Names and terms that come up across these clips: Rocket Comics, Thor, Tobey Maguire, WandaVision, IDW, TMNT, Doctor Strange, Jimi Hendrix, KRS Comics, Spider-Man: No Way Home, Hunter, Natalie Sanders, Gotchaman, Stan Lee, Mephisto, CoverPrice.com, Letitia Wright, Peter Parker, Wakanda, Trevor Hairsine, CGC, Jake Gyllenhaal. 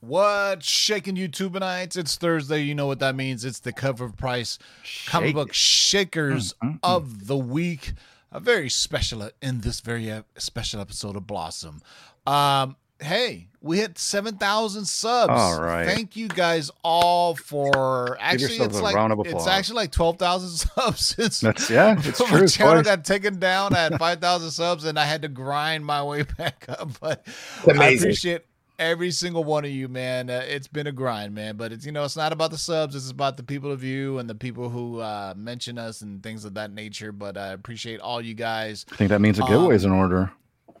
What's shaking, YouTubenites? It's Thursday. You know what that means. It's the Cover Price comic book shakers of the week. A very special in this very special episode of Blossom. Hey, we hit 7,000 subs. All right. Thank you guys all for actually. It's actually like 12,000 subs. It's true. My channel got taken down at 5,000 subs, and I had to grind my way back up. But I appreciate every single one of you, man. It's been a grind, man, but it's, you know, it's not about the subs. It's about the people of you and the people who mention us and things of that nature. But I appreciate all you guys. I think that means a giveaway is in order.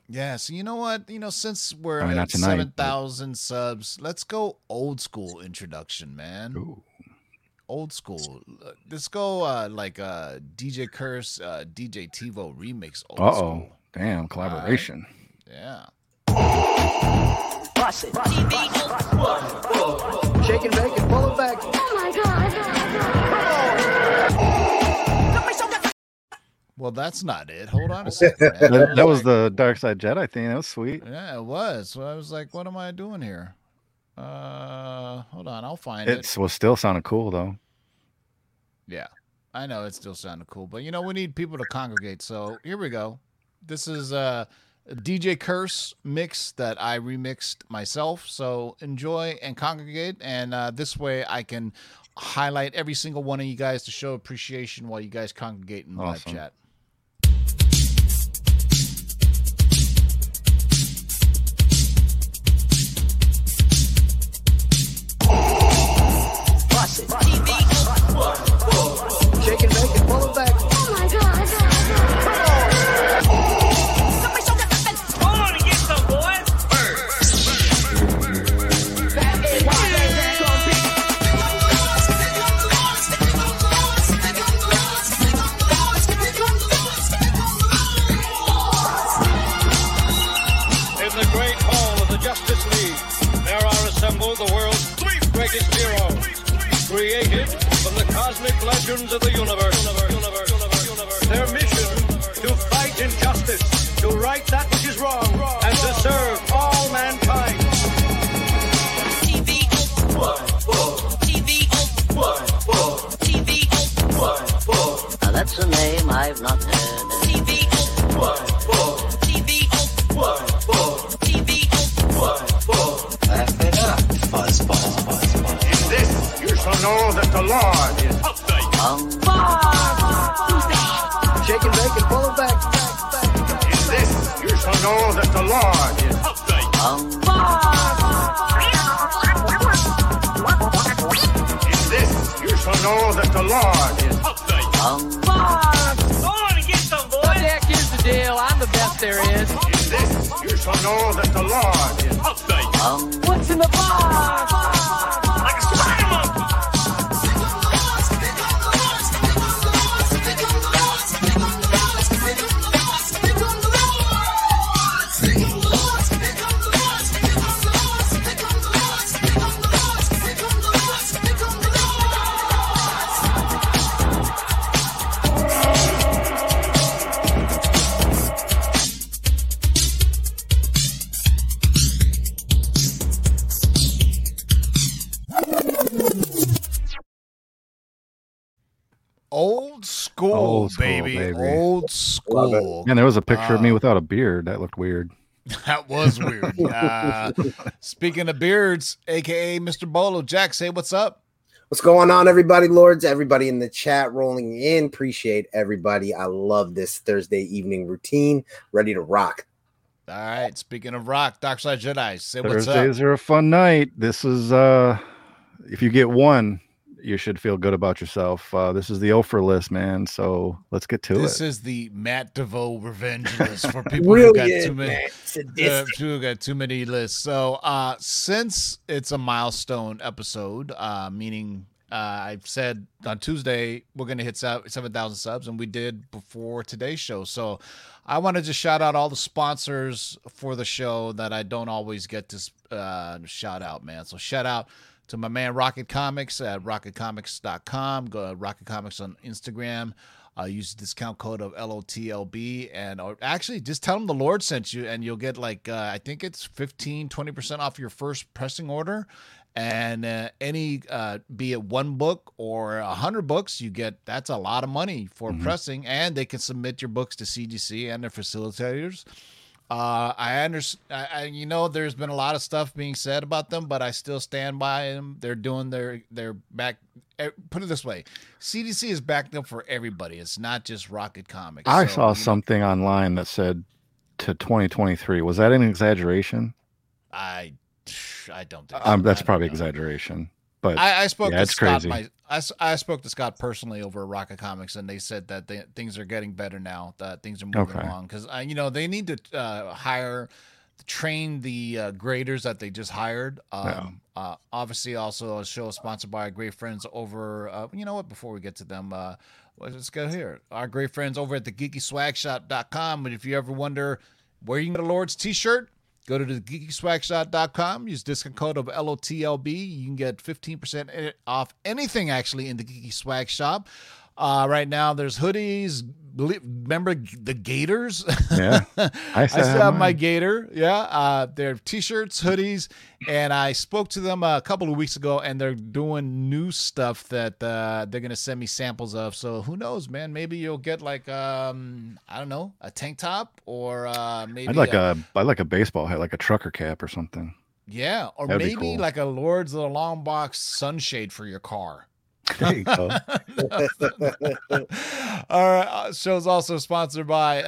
Yeah. So you know what, you know, since we're at 7,000 subs, let's go old school introduction, man. Ooh. Old school. Let's go like DJ Curse, DJ Tivo remix. Old school. Damn collaboration. Right. Yeah. Shake and bake and pull it back. Oh my God. Well, that's not it. Hold on a second. That was the Dark Side Jedi thing. That was sweet. Yeah, it was. So I was like, what am I doing here? Hold on. I'll find it. It was still sounding cool, though. Yeah, I know. It still sounded cool. But, you know, we need people to congregate. So here we go. This is... DJ Curse mix that I remixed myself. So enjoy and congregate. And this way I can highlight every single one of you guys to show appreciation while you guys congregate in the live chat. Shake and bake and pull it back. Oh my God. The world's greatest heroes, created from the cosmic legends of the universe. Their mission, to fight injustice, to right that which is wrong, and to serve all mankind. Now that's a name I've not heard. Know that the Lord is up there. Shake and bake and pull it back. In this, you shall know that the Lord is up there. In this, you shall know that the Lord is up there. Go on and get some, boys. What the heck is the deal? I'm the best there is. In this, you shall know that the Lord is up there. What's in the box? Like a spider monkey. Old school, baby. And there was a picture of me without a beard. That looked weird. That was weird. Speaking of beards, a.k.a. Mr. Bolo. Jack, say what's up. What's going on, everybody? Lords, everybody in the chat rolling in. Appreciate everybody. I love this Thursday evening routine. Ready to rock. All right. Speaking of rock, Dark Side Jedi, say what's up. Thursdays are a fun night. This is, if you get one, you should feel good about yourself. This is the offer list, man. So let's get to it. This is the Matt DeVoe revenge list for people who got too many lists. So since it's a milestone episode, meaning I've said on Tuesday we're going to hit 7,000 subs, and we did before today's show. So I want to just shout out all the sponsors for the show that I don't always get to shout out, man. So shout out to my man Rocket Comics at RocketComics.com. Go to Rocket Comics on Instagram. Use the discount code of LOTLB, and or actually just tell them the Lord sent you, and you'll get like I think it's 15-20% off your first pressing order. And any be it one book or 100 books, you get that's a lot of money for pressing, and they can submit your books to CGC and their facilitators. I understand, you know, there's been a lot of stuff being said about them, but I still stand by them. They're doing their back. Put it this way, CGC is backed up for everybody. It's not just Rocket Comics. I saw something online that said to 2023. Was that an exaggeration? I don't think so. That's probably exaggeration, but I spoke to Scott. I spoke to Scott personally over at Rocket Comics, and they said that things are getting better now. That things are moving along because you know they need to train the graders that they just hired. Obviously, also a show sponsored by our great friends over. You know what? Before we get to them. Let's go here. Our great friends over at thegeekyswagshop.com. And if you ever wonder where you can get a Lord's T-shirt, go to thegeekyswagshop.com, use discount code of LOTLB. You can get 15% off anything, actually, in the Geeky Swag Shop. Right now, there's hoodies. Remember the gators? Yeah. I still have my gator. Yeah. They're T-shirts, hoodies. And I spoke to them a couple of weeks ago, and they're doing new stuff that they're going to send me samples of. So who knows, man? Maybe you'll get like, I don't know, a tank top or maybe. I'd like a baseball hat, like a trucker cap or something. Yeah. Or that'd maybe cool, like a Lords of the Long Box sunshade for your car. There you go. All right. Show's also sponsored by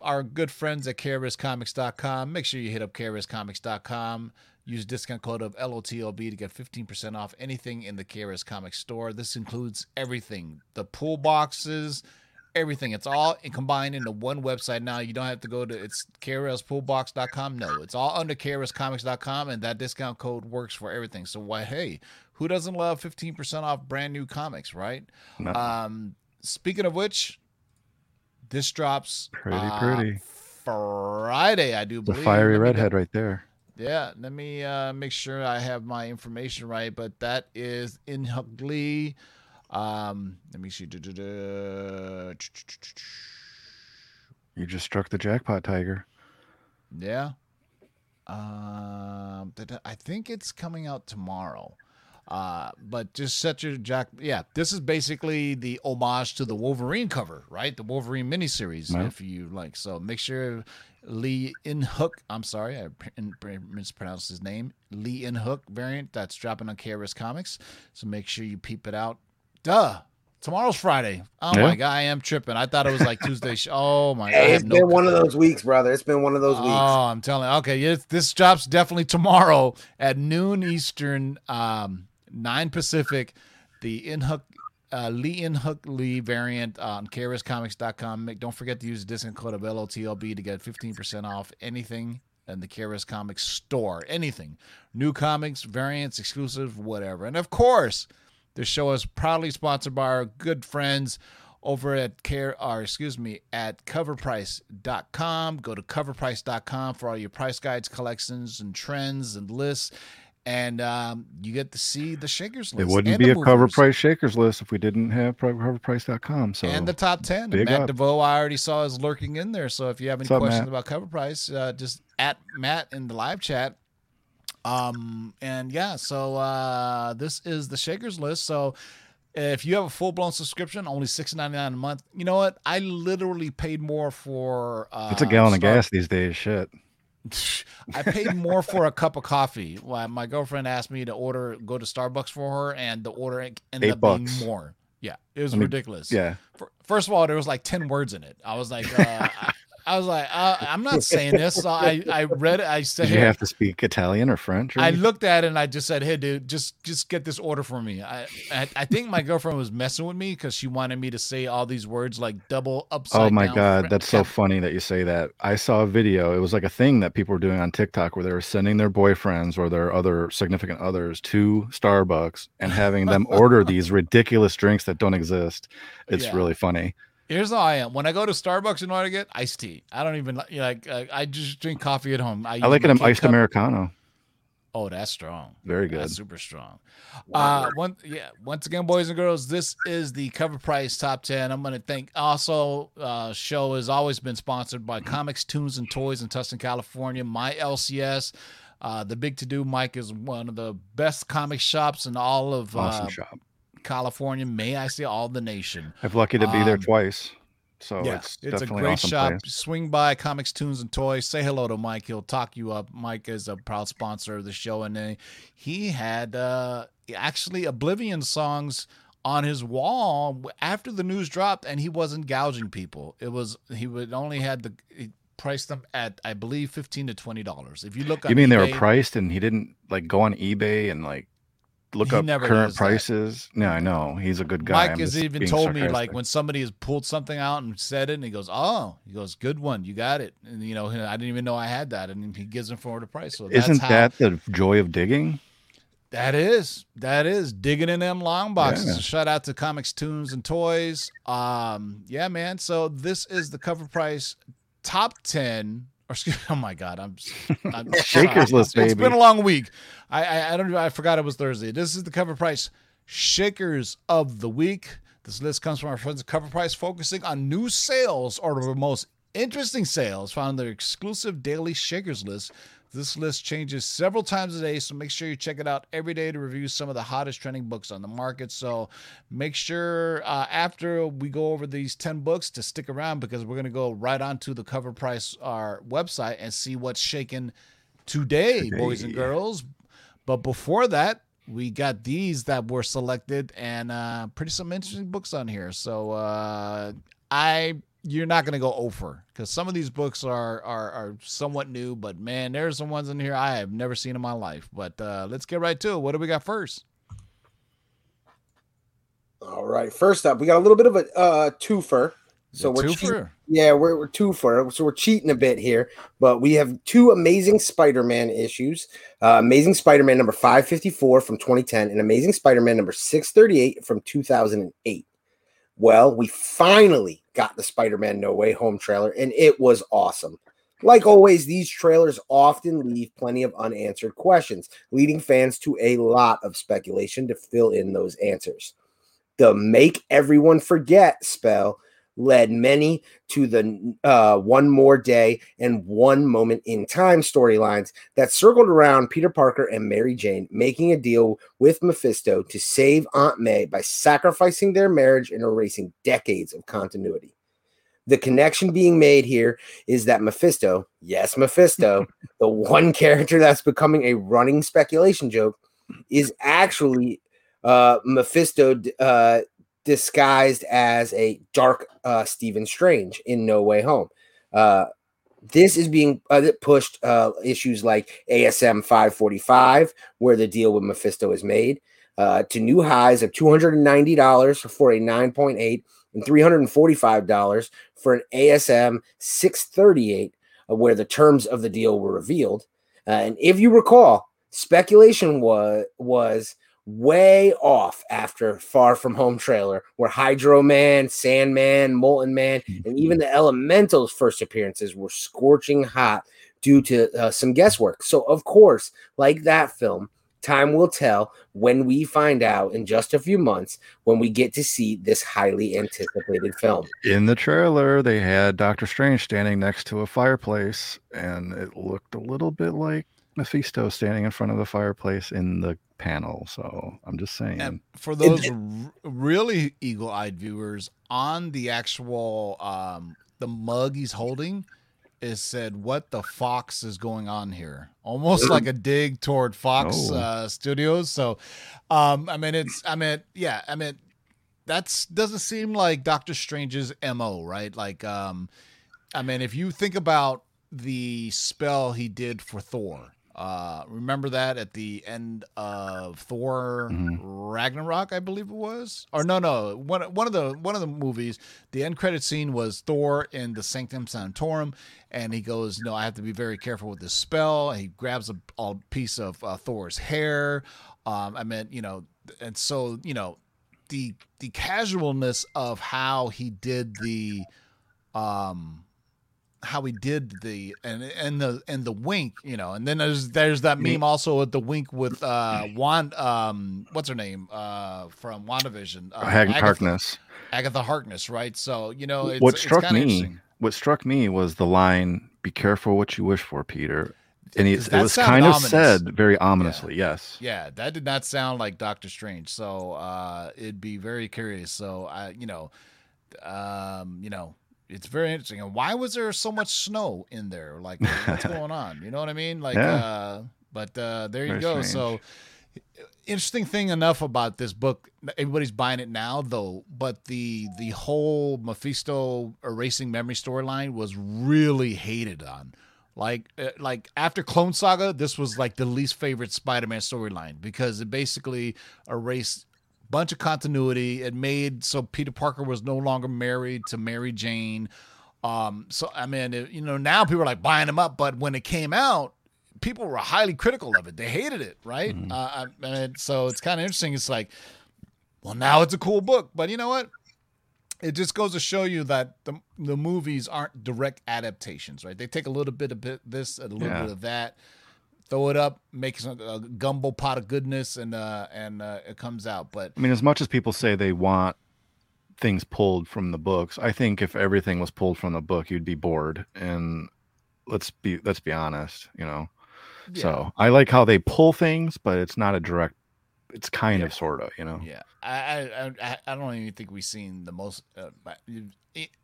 our good friends at KRSComics.com. Make sure you hit up KRSComics.com. Use discount code of LOTLB to get 15% off anything in the KRS Comics store. This includes everything, the pull boxes, everything. It's all combined into one website now. You don't have to go to it's KRSPullBox.com. No, it's all under KRSComics.com, and that discount code works for everything. So why, hey, who doesn't love 15% off brand new comics, right? No. Speaking of which, this drops pretty Friday, I do believe. The fiery redhead right there. Yeah, let me make sure I have my information right, but that is In-Hyuk Lee. Let me see. You just struck the jackpot, Tiger. Yeah. I think it's coming out tomorrow. But just set your this is basically the homage to the Wolverine cover, right? The Wolverine miniseries, if you like. So make sure Lee In-Hyuk, I'm sorry, I mispronounced his name, Lee In-Hyuk variant that's dropping on KRS Comics. So make sure you peep it out. Duh. Tomorrow's Friday. My God, I am tripping. I thought it was like Tuesday. Oh, my God. It's been one of those weeks, brother. It's been one of those weeks. Oh, I'm telling you. Okay, this drops definitely tomorrow at noon Eastern, 9 Pacific, the Lee In-Hyuk Lee variant on KRSComics.com. Don't forget to use the discount code of LOTLB to get 15% off anything in the KRS Comics store. Anything. New comics, variants, exclusive, whatever. And, of course, the show is proudly sponsored by our good friends over at CoverPrice.com. Go to CoverPrice.com for all your price guides, collections, and trends and lists. And you get to see the Shakers list. It wouldn't be a Cover Price Shakers list if we didn't have CoverPrice.com. So. And the top 10. Matt DeVoe, I already saw, is lurking in there. So if you have any questions about Cover Price, just at Matt in the live chat. This is the Shakers list. So if you have a full-blown subscription, only $6.99 a month. You know what? I literally paid more for it's a gallon of gas these days. Shit. I paid more for a cup of coffee. My girlfriend asked me to go to Starbucks for her, and the order ended up being more. Yeah, it was ridiculous. Yeah. First of all, there was like 10 words in it. I was like, I'm not saying this. So I read it. I said, did you have to speak Italian or French? Or I looked at it and I just said, hey, dude, just get this order for me. I think my girlfriend was messing with me because she wanted me to say all these words like double, upside down. Oh, my God. That's so funny that you say that. I saw a video. It was like a thing that people were doing on TikTok where they were sending their boyfriends or their other significant others to Starbucks and having them order these ridiculous drinks that don't exist. It's really funny. Here's how I am. When I go to Starbucks in order to get iced tea, I don't even I just drink coffee at home. I like an iced Americano. Oh, that's strong. Very good. That's super strong. Wow. Once again, boys and girls, this is the Cover Price Top 10. I'm going to thank also, show has always been sponsored by Comics, Tunes and Toys in Tustin, California, My LCS. The Big To Do Mike is one of the best comic shops in all of California. May I say all the nation. I'm lucky to be there twice. So yeah, it's a great awesome shop. Place. Swing by Comics, Tunes, and Toys. Say hello to Mike. He'll talk you up. Mike is a proud sponsor of the show. And then he had actually Oblivion songs on his wall after the news dropped, and he wasn't gouging people. It was he priced them at, I believe, $15 to $20. If you look on You mean eBay, they were priced and he didn't like go on eBay and like look up current prices? No, I know. He's a good guy. Mike has even told me, like, when somebody has pulled something out and said it, and he goes, oh, he goes, good one. You got it. And, you know, I didn't even know I had that. And he gives him forward a price. So isn't that the joy of digging? That is digging in them long boxes. Yeah. Shout out to Comics, Tunes, and Toys. Yeah, man. So this is the Cover Price Top 10. Oh my God! I'm Shakers List, baby. It's been a long week. I don't know. I forgot it was Thursday. This is the Cover Price Shakers of the week. This list comes from our friends at Cover Price, focusing on new sales or the most interesting sales found in their exclusive daily Shakers list. This list changes several times a day, so make sure you check it out every day to review some of the hottest trending books on the market. So make sure after we go over these 10 books to stick around, because we're going to go right onto the Cover Price our website and see what's shaking today, boys and girls. But before that, we got these that were selected and pretty some interesting books on here. So you're not going to go over, because some of these books are somewhat new, but man, there's some ones in here I have never seen in my life. But let's get right to it. What do we got first? All right. First up, we got a little bit of a twofer. So we're twofer. Yeah, we're twofer. So we're cheating a bit here, but we have two Amazing Spider-Man issues. Amazing Spider-Man number 554 from 2010 and Amazing Spider-Man number 638 from 2008. Well, we finally got the Spider-Man No Way Home trailer, and it was awesome. Like always, these trailers often leave plenty of unanswered questions, leading fans to a lot of speculation to fill in those answers. The make everyone forget spell led many to the One More Day and One Moment in Time storylines that circled around Peter Parker and Mary Jane making a deal with Mephisto to save Aunt May by sacrificing their marriage and erasing decades of continuity. The connection being made here is that Mephisto, yes, Mephisto, the one character that's becoming a running speculation joke, is actually Mephisto disguised as a dark Stephen Strange in No Way Home. This is being pushed issues like ASM 545, where the deal with Mephisto is made, to new highs of $290 for a 9.8 and $345 for an ASM 638, where the terms of the deal were revealed. And if you recall, speculation was way off after Far From Home trailer, where Hydro Man, Sandman, Molten Man, and even the Elementals' first appearances were scorching hot due to some guesswork. So, of course, like that film, time will tell when we find out in just a few months when we get to see this highly anticipated film. In the trailer, they had Doctor Strange standing next to a fireplace, and it looked a little bit like Mephisto standing in front of the fireplace in the panel. So I'm just saying, and for those really eagle-eyed viewers, on the actual the mug he's holding, it said "What the Fox is going on here?" Almost like a dig toward Fox Studios. So that doesn't seem like Doctor Strange's MO, right? Like if you think about the spell he did for Thor, remember that at the end of Thor Ragnarok, I believe it was, or no, one of the movies. The end credit scene was Thor in the Sanctum Sanctorum, and he goes, "No, I have to be very careful with this spell." And he grabs a piece of Thor's hair. The casualness of how he did how he did the and the wink, you know. And then there's that meme also at the wink with what's her name from WandaVision, Harkness, Agatha Harkness, right? So you know, what struck me was the line, "Be careful what you wish for, Peter." And it was kind of said very ominously, yes. Yeah, that did not sound like Doctor Strange. So it'd be very curious. So it's very interesting. And why was there so much snow in there? Like, what's going on? You know what I mean? Like, there you go. Strange. So interesting thing enough about this book. Everybody's buying it now, though. But the whole Mephisto erasing memory storyline was really hated on. Like after Clone Saga, this was like the least favorite Spider-Man storyline because it basically erased a bunch of continuity. It made so Peter Parker was no longer married to Mary Jane. So I mean, it, you know, now people are like buying him up, but when it came out, people were highly critical of it. They hated it, right? Mm-hmm. So it's kind of interesting. It's like, well, now it's a cool book, but you know what? It just goes to show you that the movies aren't direct adaptations, right? They take a little bit of this, a little bit of that, throw it up, make a gumbo pot of goodness, and it comes out. But I mean, as much as people say they want things pulled from the books, I think if everything was pulled from the book, you'd be bored. And let's be honest, you know. Yeah. So I like how they pull things, but it's not a direct. It's kind of, sort of, you know. Yeah, I don't even think we've seen the most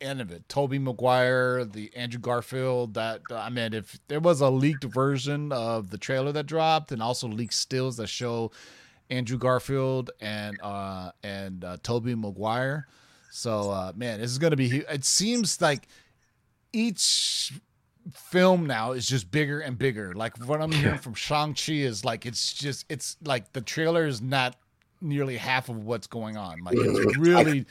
end of it. Tobey Maguire, the Andrew Garfield. That I mean, if there was a leaked version of the trailer that dropped, and also leaked stills that show Andrew Garfield and Tobey Maguire. So man, this is gonna be huge. It seems like each film now is just bigger and bigger. Like what I'm hearing from Shang-Chi is like it's like the trailer is not nearly half of what's going on. Like it really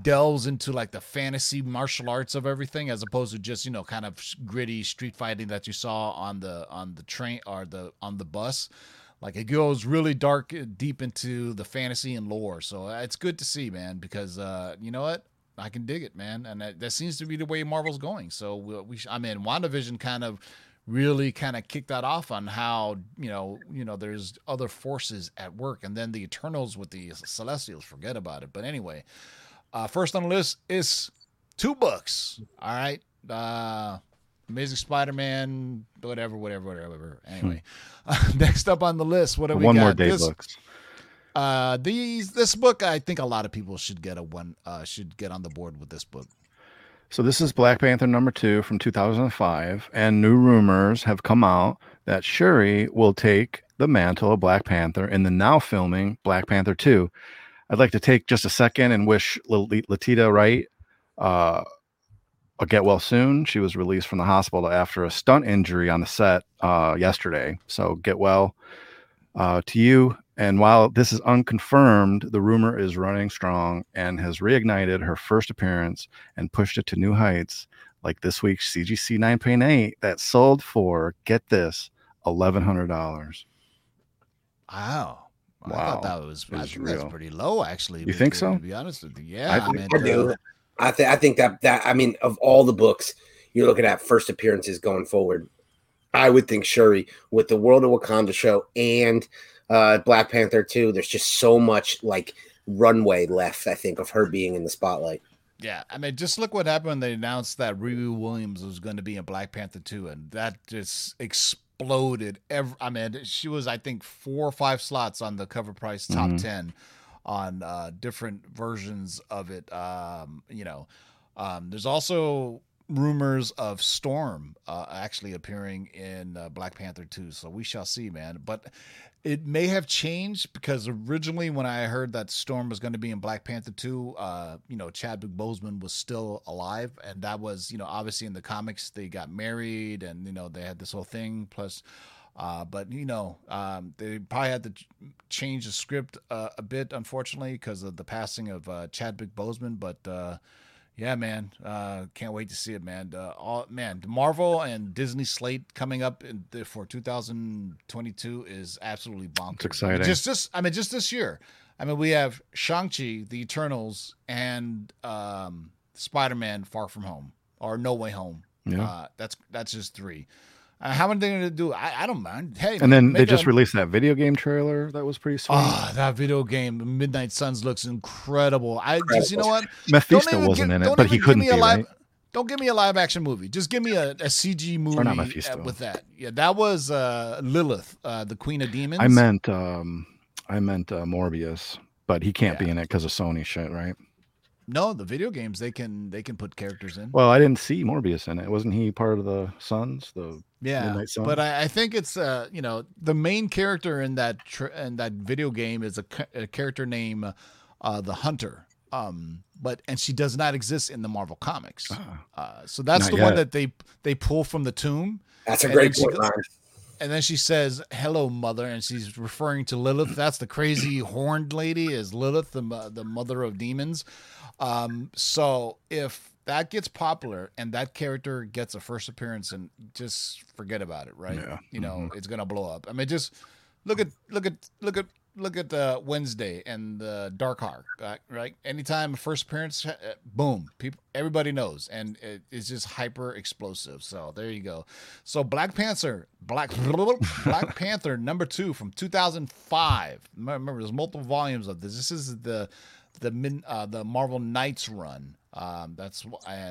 delves into like the fantasy martial arts of everything as opposed to just, you know, kind of gritty street fighting that you saw on the train or on the bus. Like it goes really dark, deep into the fantasy and lore. So it's good to see, man, because you know what? I can dig it, man, and that seems to be the way Marvel's going. So WandaVision kind of kicked that off on how you know there's other forces at work, and then the Eternals with the Celestials, forget about it. But anyway, first on the list is two books. All right, Amazing Spider-Man, whatever. Anyway, next up on the list, what have we got? One More Day books. This book, I think a lot of people should get on the board with this book. So this is Black Panther #2 from 2005, and new rumors have come out that Shuri will take the mantle of Black Panther in the now filming Black Panther 2. I'd like to take just a second and wish Letitia Wright a get well soon. She was released from the hospital after a stunt injury on the set yesterday. So get well to you. And while this is unconfirmed, the rumor is running strong and has reignited her first appearance and pushed it to new heights, like this week's CGC 9.8 that sold for, get this, $1,100. Wow. I thought that was pretty low, actually. You think so? To be honest with you. Yeah. I do. I think of all the books you're looking at first appearances going forward, I would think Shuri with the World of Wakanda show and Black Panther 2, there's just so much like runway left, I think, of her being in the spotlight. Yeah, I mean, just look what happened when they announced that Riri Williams was going to be in Black Panther 2, and that just exploded. She was, I think, 4 or 5 slots on the cover price top 10 on different versions of it. There's also rumors of Storm actually appearing in Black Panther 2, so we shall see, man. But it may have changed because originally when I heard that Storm was going to be in Black Panther 2, Chadwick Boseman was still alive, and that was, you know, obviously in the comics they got married and, you know, they had this whole thing plus they probably had to change the script a bit, unfortunately, because of the passing of Chadwick Boseman, but yeah, man. Can't wait to see it, man. The Marvel and Disney slate coming up for 2022 is absolutely bonkers. It's exciting. Just this year. I mean, we have Shang-Chi, The Eternals, and Spider-Man: Far From Home or No Way Home. Yeah. That's just three. How many things to do? I don't mind. Hey, and then they just released that video game trailer that was pretty sweet. Oh, that video game, Midnight Suns, looks incredible. Just, you know what? Mephisto wasn't in it, but he couldn't be, right? Don't give me a live action movie. Just give me a CG movie with that. Yeah, that was Lilith, the Queen of Demons. I meant Morbius, but he can't be in it because of Sony shit, right? No, the video games they can put characters in. Well, I didn't see Morbius in it. Wasn't he part of the Suns? Midnight Suns? But I think it's the main character in that video game is a character named the Hunter. But she does not exist in the Marvel Comics. So that's the one that they pull from the tomb. That's a great point, Ryan. And then she says, "Hello, mother," and she's referring to Lilith. That's the crazy horned lady, is Lilith, the mother of demons. So if that gets popular and that character gets a first appearance, and just forget about it, right? Yeah. You know, it's gonna blow up. I mean, just look at Wednesday and the Dark Hawk, right? Anytime a first appearance, boom, everybody knows, and it's just hyper explosive. So there you go. So Black Panther #2 from 2005. Remember, there's multiple volumes of this. This is the Marvel Knights run.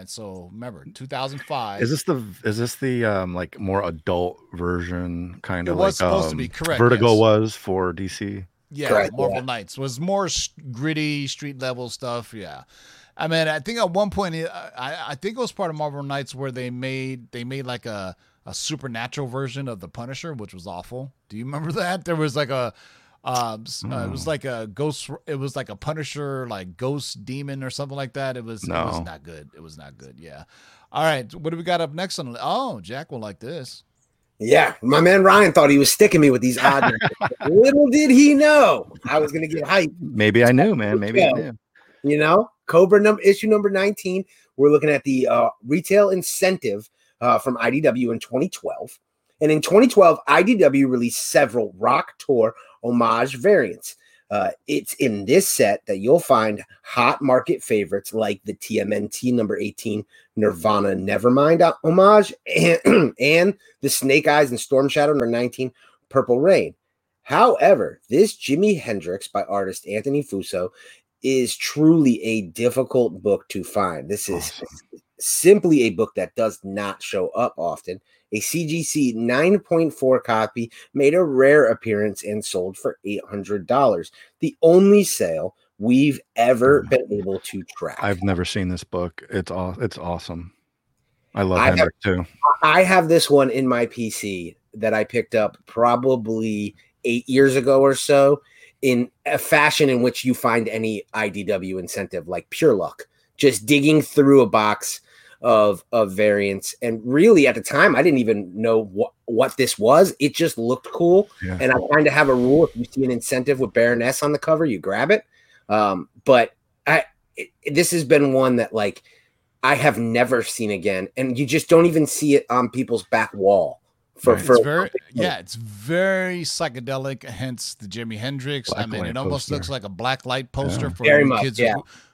So remember, 2005. Is this the like more adult version kind of? It was supposed to be, correct. Vertigo was for DC. Yeah, correct. Marvel Knights was more gritty, street level stuff. Yeah, I mean, I think at one point, I think it was part of Marvel Knights where they made like a supernatural version of the Punisher, which was awful. Do you remember that? There was like a. It was like a ghost. It was like a Punisher, like ghost demon or something like that. It was not good. It was not good. Yeah. All right. What do we got up next? Jack will like this. Yeah, my man Ryan thought he was sticking me with these odds. Little did he know I was going to get hyped. Maybe I knew, man. Maybe I knew. You know, Cobra issue number 19. We're looking at the retail incentive from IDW in 2012. And in 2012, IDW released several Rock Tour homage variants. It's in this set that you'll find hot market favorites like the TMNT number 18 Nirvana Nevermind homage and the Snake Eyes and Storm Shadow number 19 Purple Rain. However, this Jimi Hendrix by artist Anthony Fuso is truly a difficult book to find. This is simply a book that does not show up often. A CGC 9.4 copy made a rare appearance and sold for $800. The only sale we've ever been able to track. I've never seen this book. It's awesome. I love Hendrick too. I have this one in my PC that I picked up probably 8 years ago or so in a fashion in which you find any IDW incentive, like pure luck, just digging through a box of variants. And really at the time I didn't even know what this was. It just looked cool. Yeah. And I kind of have a rule: if you see an incentive with Baroness on the cover, you grab it. But this has been one that like I have never seen again, and you just don't even see it on people's back wall. It's very psychedelic, hence the Jimi Hendrix. Black, I mean, it almost looks like a black light poster for kids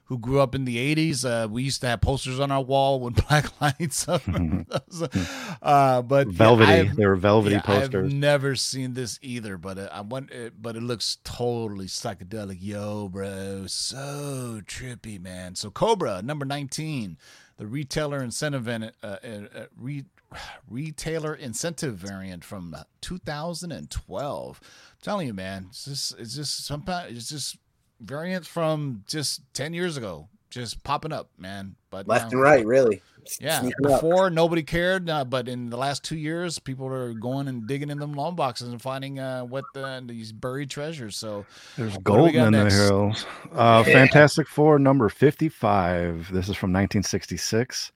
who grew up in the 80s. We used to have posters on our wall with black lights up. But velvety, they were velvety posters. I've never seen this either, but it looks totally psychedelic, yo, bro. So trippy, man. So Cobra number 19, the retailer incentive variant from 2012. I'm telling you, man, it's just variants from just 10 years ago just popping up, man. But left and right, really. Yeah, before nobody cared, but in the last 2 years, people are going and digging in them long boxes and finding these buried treasures. So there's gold in the hills. Fantastic Four number 55. This is from 1966,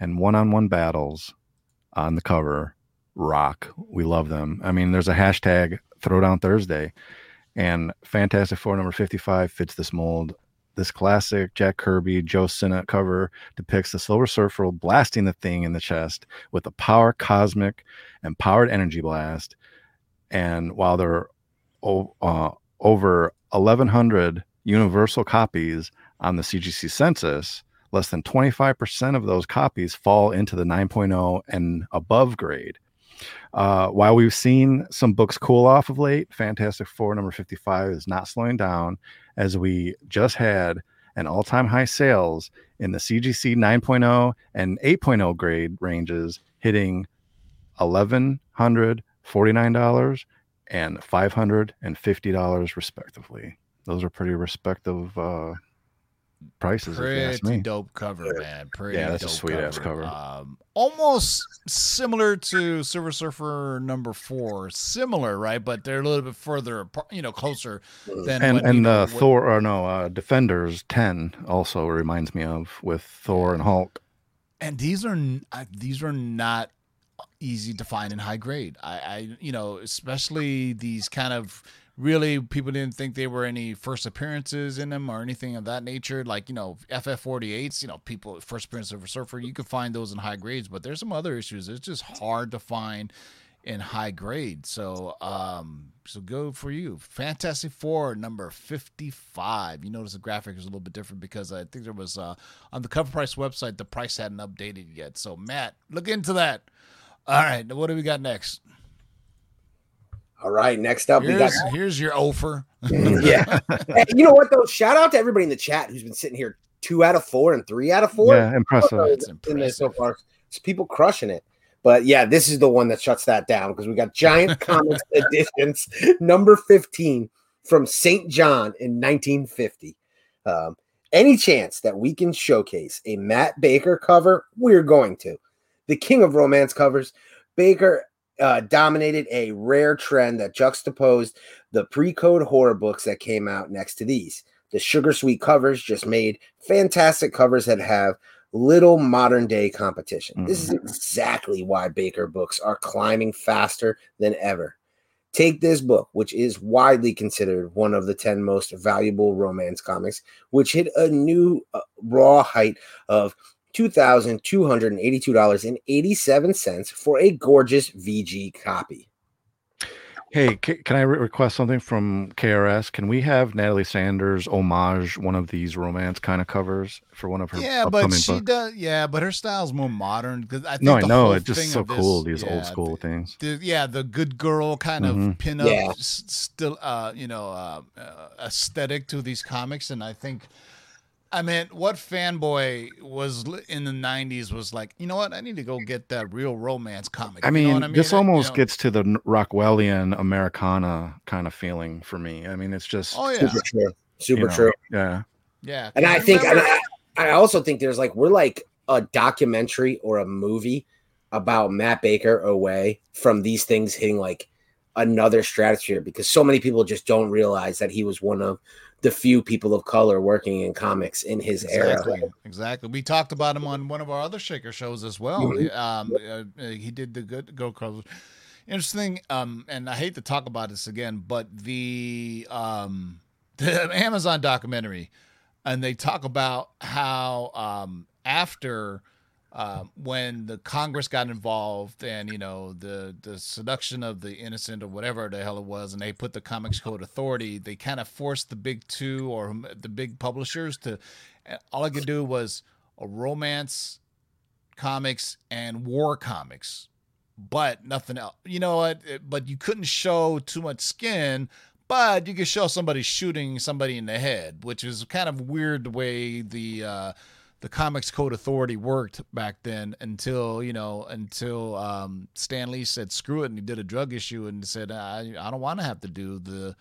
and one-on-one battles on the cover. Rock, we love them. I mean, there's a hashtag Throwdown Thursday. And Fantastic Four number 55 fits this mold. This classic Jack Kirby, Joe Sinnott cover depicts the Silver Surfer blasting the Thing in the chest with a power cosmic and powered energy blast. And while there are over 1,100 universal copies on the CGC census, less than 25% of those copies fall into the 9.0 and above grade. While we've seen some books cool off of late, Fantastic Four number 55 is not slowing down, as we just had an all-time high sales in the CGC 9.0 and 8.0 grade ranges, hitting $1,149 and $550 respectively. Those are pretty respective prices, pretty, if you ask me. Dope cover, man. Pretty, yeah, that's dope, a sweet cover. Ass cover. Almost similar to Silver Surfer number 4, similar, right? But they're a little bit further apart, you know, closer than. Defenders 10 also reminds me of, with Thor and Hulk. And these are not easy to find in high grade. I you know, especially these kind of. Really, people didn't think they were any first appearances in them or anything of that nature. Like, you know, FF48s, you know, people, first appearance of a surfer, you can find those in high grades, but there's some other issues. It's just hard to find in high grade. So, so go for you. Fantastic Four, number 55. You notice the graphic is a little bit different because I think there was, on the Cover Price website, the price hadn't updated yet. So, Matt, look into that. All right, what do we got next? All right, next up, here's your offer. Yeah. Hey, you know what, though? Shout out to everybody in the chat who's been sitting here 2 out of 4 and 3 out of 4. Yeah, impressive. It's impressive. So far. It's people crushing it. But, yeah, this is the one that shuts that down because we got Giant Comics Editions, number 15, from St. John in 1950. Any chance that we can showcase a Matt Baker cover, we're going to. The king of romance covers, Baker dominated a rare trend that juxtaposed the pre-code horror books that came out next to these. The sugar sweet covers just made fantastic covers that have little modern day competition. This is exactly why Baker books are climbing faster than ever. Take this book, which is widely considered one of the 10 most valuable romance comics, which hit a new raw height of $2,282.87 for a gorgeous VG copy. Hey, can I request something from KRS? Can we have Natalie Sanders homage one of these romance kind of covers for one of her? Yeah, but she books? Does. Yeah, but her style's more modern. Because I think it's just so cool. These old school things. The good girl kind of pinup still, aesthetic to these comics, and I think. I mean, what fanboy was in the 90s was like, you know what? I need to go get that real romance comic. I mean, this almost gets to the Rockwellian Americana kind of feeling for me. I mean, it's just super true. Yeah. Yeah. And I also think we're like a documentary or a movie about Matt Baker away from these things hitting like another stratosphere, because so many people just don't realize that he was one of the few people of color working in comics in his era. Exactly. We talked about him on one of our other Shaker shows as well. He did the Good Girl covers. Interesting. And I hate to talk about this again, but the Amazon documentary, and they talk about how after when the Congress got involved and, you know, the seduction of the innocent or whatever the hell it was, and they put the Comics Code Authority, they kind of forced the big two or the big publishers to, all I could do was a romance comics and war comics, but nothing else. You know what? But you couldn't show too much skin, but you could show somebody shooting somebody in the head, which is kind of weird the way the Comics Code Authority worked back then until Stan Lee said, screw it. And he did a drug issue and said, I don't want to have to do the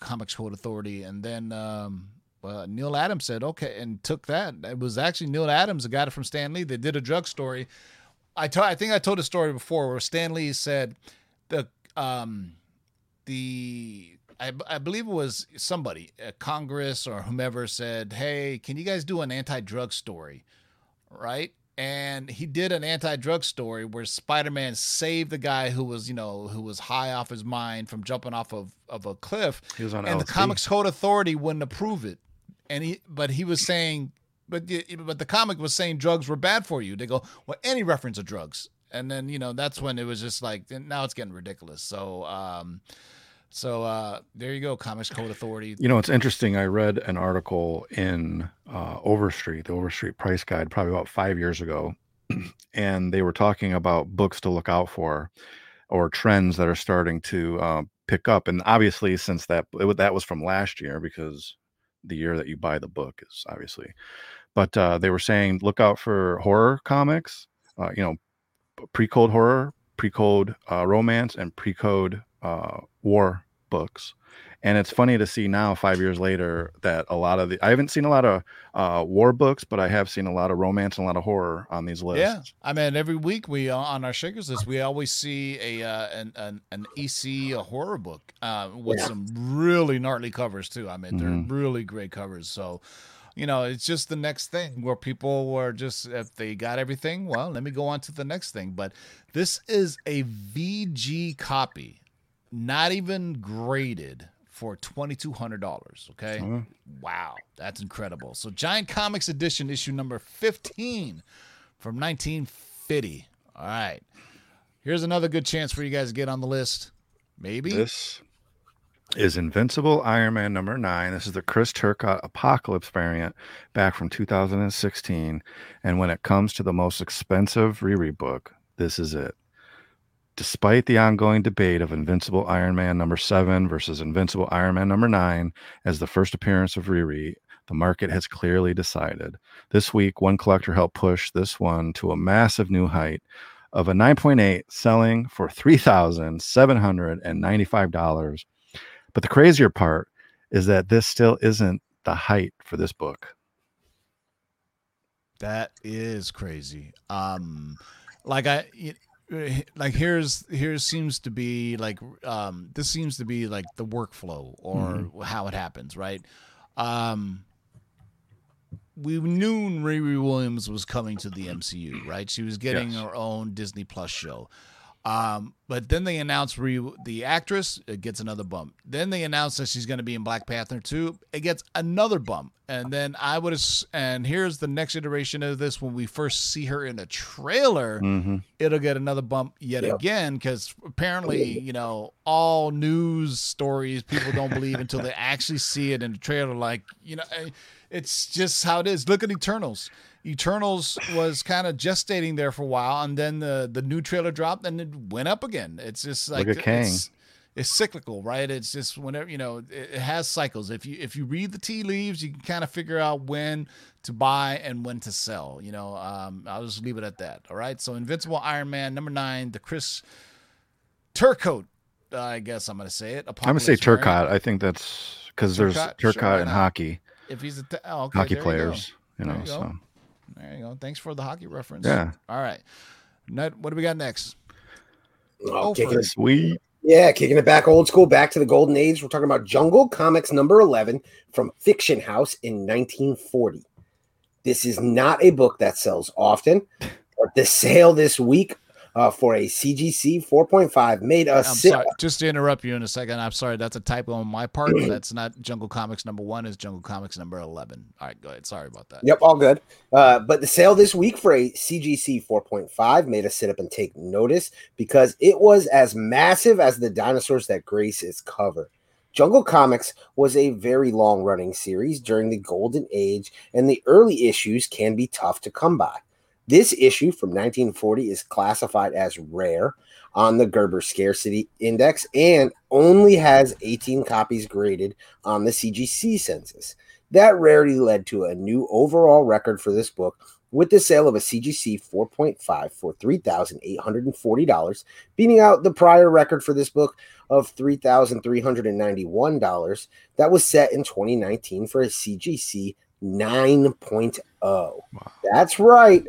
Comics Code Authority. And then, Neil Adams said, okay. And took that. It was actually Neil Adams that got it from Stan Lee. They did a drug story. I think I told a story before where Stan Lee said I believe it was somebody at Congress or whomever said, hey, can you guys do an anti-drug story? Right. And he did an anti-drug story where Spider-Man saved the guy who was high off his mind from jumping off of a cliff. He was on LSD. The Comics Code Authority wouldn't approve it. And he was saying, but the comic was saying drugs were bad for you. They go, well, any reference to drugs. And then, that's when it was just like, now it's getting ridiculous. So, So there you go, Comics Code Authority. You know, it's interesting. I read an article in Overstreet, the Overstreet Price Guide, probably about 5 years ago, and they were talking about books to look out for or trends that are starting to pick up. And obviously, since that was from last year, because the year that you buy the book is obviously. But they were saying, look out for horror comics, you know, pre-code horror, pre-code romance, and pre-code war books. And it's funny to see now 5 years later that a lot of the, I haven't seen a lot of war books, but I have seen a lot of romance and a lot of horror on these lists. Yeah, I mean, every week we on our Shakers list we always see an EC a horror book with some really gnarly covers too. I mean, they're really great covers. So, you know, it's just the next thing where people were just, if they got everything, well, let me go on to the next thing. But this is a VG copy. Not even graded for $2,200. Okay, wow, that's incredible. So, Giant Comics Edition, issue number 15 from 1950. All right, here's another good chance for you guys to get on the list. Maybe this is Invincible Iron Man number 9. This is the Chris Turcotte Apocalypse variant back from 2016. And when it comes to the most expensive Riri book, this is it. Despite the ongoing debate of Invincible Iron Man number 7 versus Invincible Iron Man number 9 as the first appearance of Riri, the market has clearly decided. This week, one collector helped push this one to a massive new height of a 9.8 selling for $3,795. But the crazier part is that this still isn't the height for this book. That is crazy. This seems to be like the workflow or how it happens, right? We knew Riri Williams was coming to the MCU, right? She was getting her own Disney Plus show. But then they announced the actress, it gets another bump. Then they announced that she's going to be in Black Panther 2. It gets another bump. And then here's the next iteration of this. When we first see her in a trailer, it'll get another bump yet again. Cause apparently, you know, all news stories, people don't believe until they actually see it in the trailer. Like, you know, it's just how it is. Look at Eternals. Eternals was kind of gestating there for a while, and then the new trailer dropped, and it went up again. It's just like it's cyclical, right? It's just whenever, you know, it has cycles. If you read the tea leaves, you can kind of figure out when to buy and when to sell. You know, I'll just leave it at that. All right. So, Invincible Iron Man number 9, the Chris Turcotte. I guess I'm gonna say it. Apocalypse, I'm gonna say Turcotte. Right? I think that's because there's Turcotte in hockey. If he's hockey players, you know. So. There you go. Thanks for the hockey reference. Yeah. All right. What do we got next? Kicking it back old school, back to the golden age. We're talking about Jungle Comics number 11 from Fiction House in 1940. This is not a book that sells often, but the sale this week for a CGC 4.5 made us sick. Sorry, just to interrupt you in a second. I'm sorry. That's a typo on my part. That's not Jungle Comics number 1. It's Jungle Comics number 11. All right, go ahead. Sorry about that. Yep, all good. But the sale this week for a CGC 4.5 made us sit up and take notice because it was as massive as the dinosaurs that grace its cover. Jungle Comics was a very long-running series during the Golden Age, and the early issues can be tough to come by. This issue from 1940 is classified as rare on the Gerber Scarcity Index and only has 18 copies graded on the CGC census. That rarity led to a new overall record for this book with the sale of a CGC 4.5 for $3,840, beating out the prior record for this book of $3,391 that was set in 2019 for a CGC 9.0. Wow. That's right.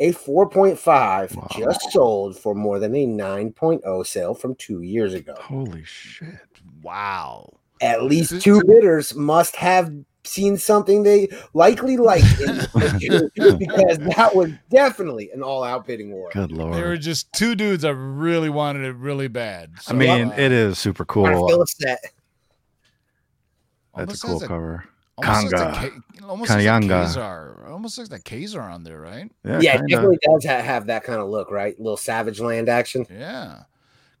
A 4.5 just sold for more than a 9.0 sale from 2 years ago. Holy shit. Wow. At least two bidders must have seen something they likely liked in the picture because that was definitely an all-out bidding war. Good lord. There were just two dudes that really wanted it really bad. So, I mean, it is super cool. I feel upset. That's a cool cover. Almost looks like Kazar on there, right? Yeah, it definitely does have that kind of look, right? A little Savage Land action. Yeah.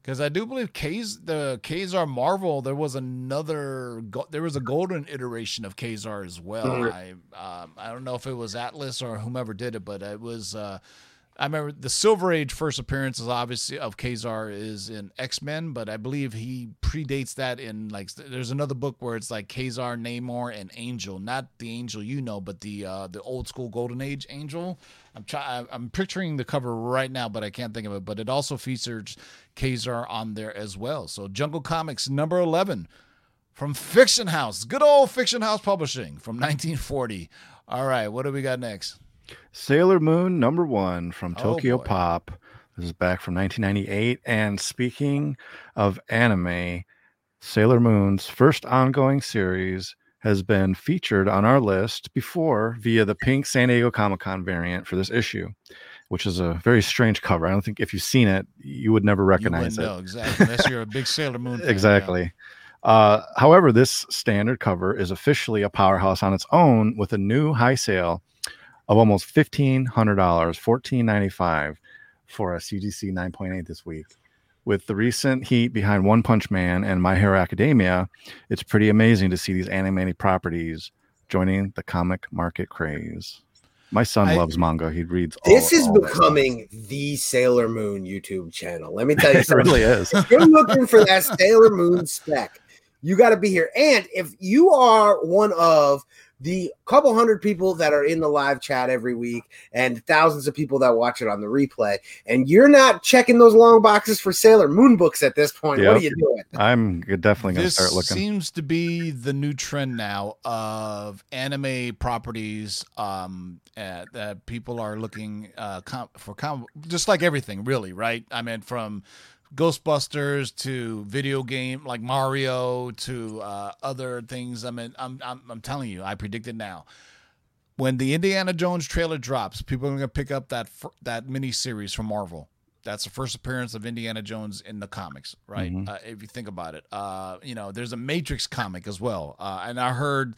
Because I do believe Kazar Marvel, there was a golden iteration of Kazar as well. Mm-hmm. I don't know if it was Atlas or whomever did it, but it was. I remember the Silver Age first appearance is obviously of Kazar is in X-Men, but I believe he predates that in like. There's another book where it's like Kazar, Namor, and Angel, not the Angel you know, but the old school Golden Age Angel. I'm picturing the cover right now, but I can't think of it. But it also features Kazar on there as well. So Jungle Comics number 11 from Fiction House, good old Fiction House Publishing from 1940. All right, what do we got next? Sailor Moon number 1 from Tokyo Pop. This is back from 1998. And speaking of anime, Sailor Moon's first ongoing series has been featured on our list before via the pink San Diego Comic-Con variant for this issue, which is a very strange cover. I don't think if you've seen it, you would never recognize it. No, exactly. Unless you're a big Sailor Moon fan. Exactly. Yeah. However, this standard cover is officially a powerhouse on its own with a new high sale of almost $1,500, $1,495 for a CGC 9.8 this week. With the recent heat behind One Punch Man and My Hero Academia, it's pretty amazing to see these animated properties joining the comic market craze. My son loves manga. He reads all. This is all becoming the Sailor Moon YouTube channel. Let me tell you something. It really is. If you're looking for that Sailor Moon spec, you got to be here. And if you are one of the couple hundred people that are in the live chat every week and thousands of people that watch it on the replay, and you're not checking those long boxes for Sailor Moon books at this point. Yep. What are you doing? I'm definitely going to start looking. This seems to be the new trend now of anime properties that people are looking just like everything, really, right? I mean, from Ghostbusters to video game like Mario to other things. I mean, I'm telling you, I predict it now. When the Indiana Jones trailer drops, people are going to pick up that mini series from Marvel. That's the first appearance of Indiana Jones in the comics, right? Mm-hmm. If you think about it, there's a Matrix comic as well, and I heard.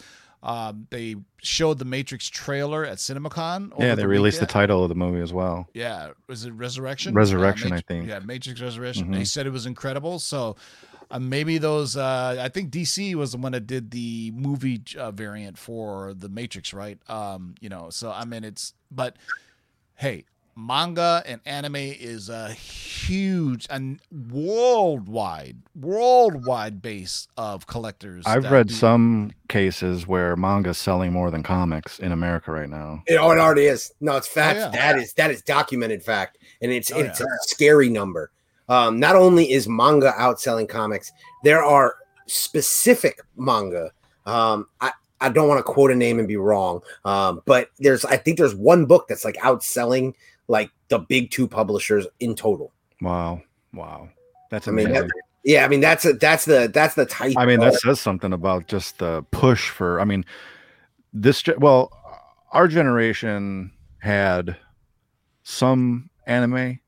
They showed the Matrix trailer at CinemaCon. Yeah, they released the title of the movie as well. Yeah, was it Resurrection? Resurrection, I think. Yeah, Matrix Resurrection. Mm-hmm. They said it was incredible. So maybe those. I think DC was the one that did the movie variant for the Matrix, right? So I mean, it's. But hey, manga and anime is a huge and worldwide base of collectors. I've read some cases where manga is selling more than comics in America right now. It already is. No, it's fact. Oh, yeah. That is documented fact, and it's a scary number. Not only is manga outselling comics, there are specific manga. I don't want to quote a name and be wrong, but I think there's one book that's like outselling like the big two publishers in total. Wow. That's amazing. That's the type. I mean, that says something about just the push for, our generation had some anime,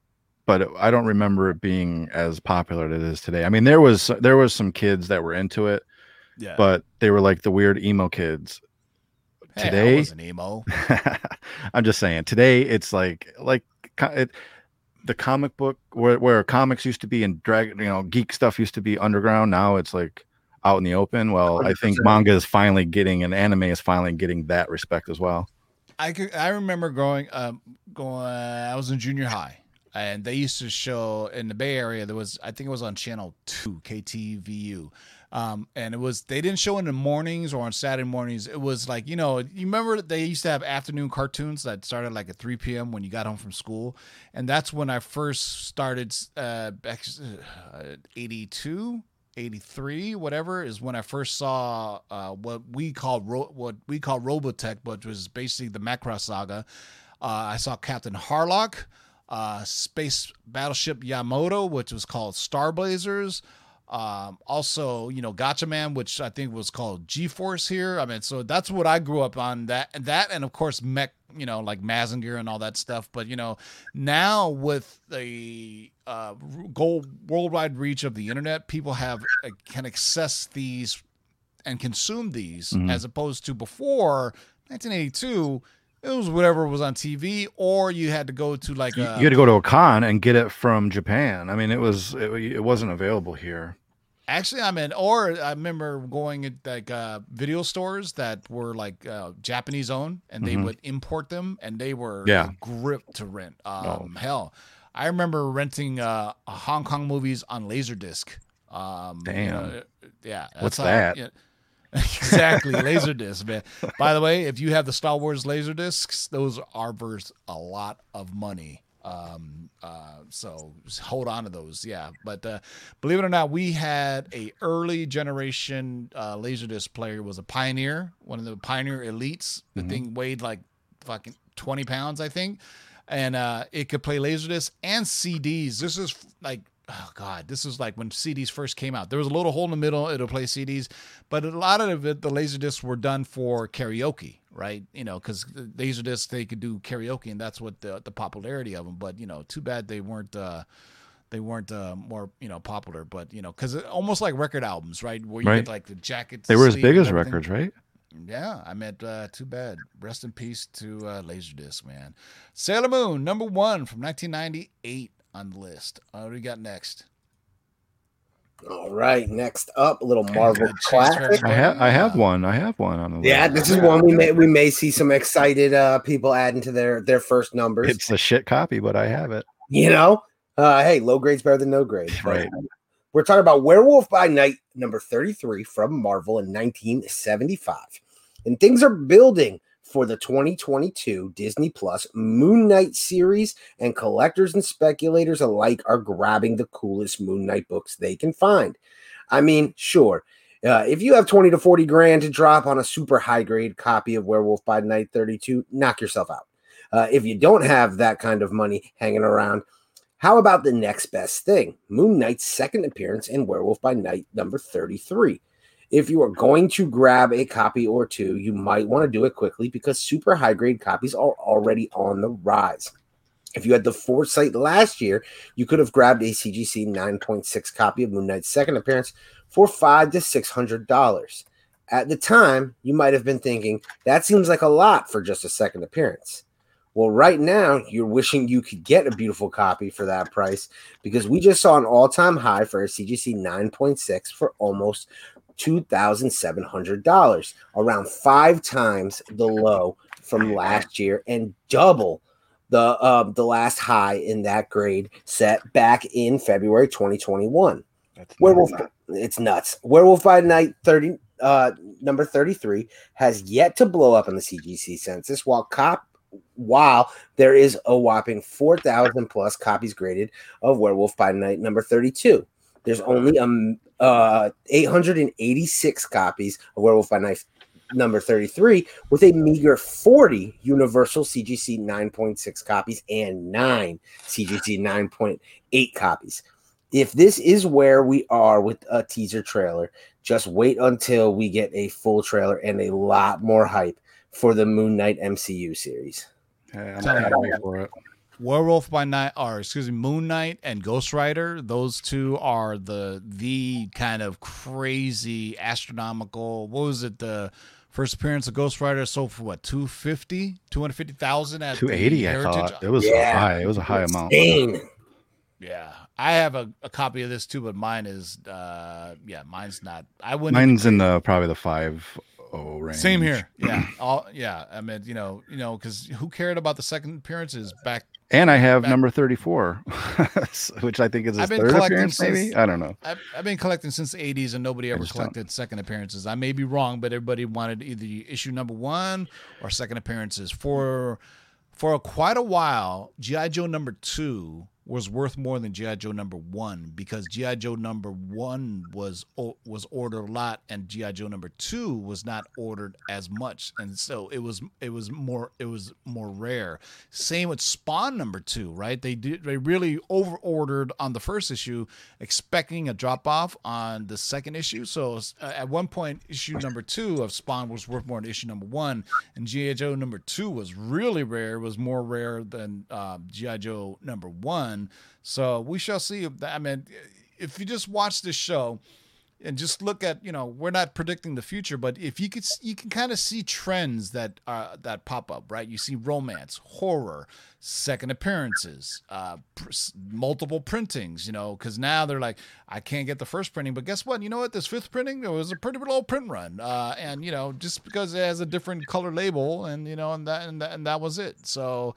but I don't remember it being as popular as it is today. I mean, there was some kids that were into it, yeah, but they were like the weird emo kids. Today, I wasn't emo. I'm just saying. Today, it's like the comic book where comics used to be and geek stuff used to be underground. Now it's like out in the open. Well, 100%. I think manga is finally getting, and anime is finally getting that respect as well. I remember going. I was in junior high, and they used to show in the Bay Area. I think it was on Channel 2 KTVU. And it was, they didn't show in the mornings or on Saturday mornings. It was like, you remember they used to have afternoon cartoons that started like at 3 p.m. when you got home from school. And that's when I first started, back 82, 83, whatever, is when I first saw what we call Robotech, which was basically the Macross Saga. I saw Captain Harlock, Space Battleship Yamato, which was called Star Blazers. Also, Gotchaman, which I think was called G-Force here. I mean, so that's what I grew up on, that, and of course mech, like Mazinger and all that stuff. But, now with the worldwide reach of the internet, people can access these and consume these, mm-hmm. as opposed to before 1982, It was whatever was on TV, or you had to go to like a... You had to go to a con and get it from Japan. I mean, it wasn't available here. Actually, I mean, or I remember going at like video stores that were like Japanese owned, and they would import them, and they were gripped to rent. Hell, I remember renting Hong Kong movies on Laserdisc. Damn. You know, yeah. What's that? You know, exactly, Laserdisc, man. By the way, if you have the Star Wars Laserdiscs, those are worth a lot of money. So just hold on to those, yeah. But believe it or not, we had a early generation Laserdisc player. It was a Pioneer, one of the Pioneer Elites. The thing weighed like fucking 20 pounds, I think, and it could play Laserdisc and CDs. This is like, oh God, this is like when CDs first came out. There was a little hole in the middle. It'll play CDs, but a lot of it, the Laserdiscs were done for karaoke, right? You know, because Laserdiscs, they could do karaoke, and that's what the popularity of them. But you know, too bad they weren't more, you know, popular. But you know, because almost like record albums, right? Where you get like the jackets. They were as big as records, right? Yeah, I meant too bad. Rest in peace to Laserdisc, man. Sailor Moon #1 from 1998. On the list. What do we got next? All right, next up, a little Marvel classic. I have one on the list. Yeah, this is one we may see some excited people adding to their first numbers. It's a shit copy, but I have it. You know, hey, low grade's better than no grade, right? We're talking about Werewolf by Night number 33 from Marvel in 1975, and things are building for the 2022 Disney Plus Moon Knight series, and collectors and speculators alike are grabbing the coolest Moon Knight books they can find. I mean, sure, if you have 20 to 40 grand to drop on a super high-grade copy of Werewolf by Night 32, knock yourself out. If you don't have that kind of money hanging around, how about the next best thing? Moon Knight's second appearance in Werewolf by Night number 33. If you are going to grab a copy or two, you might want to do it quickly because super high-grade copies are already on the rise. If you had the foresight last year, you could have grabbed a CGC 9.6 copy of Moon Knight's second appearance for $500 to $600. At the time, you might have been thinking, that seems like a lot for just a second appearance. Well, right now, you're wishing you could get a beautiful copy for that price because we just saw an all-time high for a CGC 9.6 for almost $2,700, around 5 times the low from last year and double the last high in that grade set back in February 2021. It's nuts. Werewolf by Night number 33 has yet to blow up on the CGC census, while there is a whopping 4,000 plus copies graded of Werewolf by Night number 32. There's only 886 copies of Werewolf by Night number 33 with a meager 40 Universal CGC 9.6 copies and 9 CGC 9.8 copies. If this is where we are with a teaser trailer, just wait until we get a full trailer and a lot more hype for the Moon Knight MCU series. Yeah, I'm waiting for it. Werewolf by Night, Moon Knight and Ghost Rider, those two are the kind of crazy astronomical. What was it, the first appearance of Ghost Rider? So for what, 250,000 at 280? I thought it was high. It was a high amount. Dang. Yeah, I have a copy of this too, but mine is mine's not. I wouldn't. Mine's in probably the 5.0 range. Same here. Yeah, I mean, you know, because who cared about the second appearances back? And I have number 34, which I think is his third appearance, maybe? I don't know. I've been collecting since the 80s, and nobody ever collected second appearances. I may be wrong, but everybody wanted either issue #1 or second appearances. For quite a while, G.I. Joe #2 was worth more than G.I. Joe #1 because G.I. Joe #1 was ordered a lot, and G.I. Joe #2 was not ordered as much, and so it was more rare. Same with Spawn #2, right? They really over ordered on the first issue, expecting a drop off on the second issue. So at one point, issue #2 of Spawn was worth more than issue #1, and G.I. Joe #2 was really rare, was more rare than G.I. Joe #1. So we shall see. I mean, if you just watch this show, and just look at, you know, we're not predicting the future, but if you could, you can kind of see trends that that pop up, right? You see romance, horror, second appearances, multiple printings, you know, because now they're like, I can't get the first printing, but guess what? You know what? This fifth printing, it was a pretty good old print run, and you know, just because it has a different color label, and you know, and that was it. So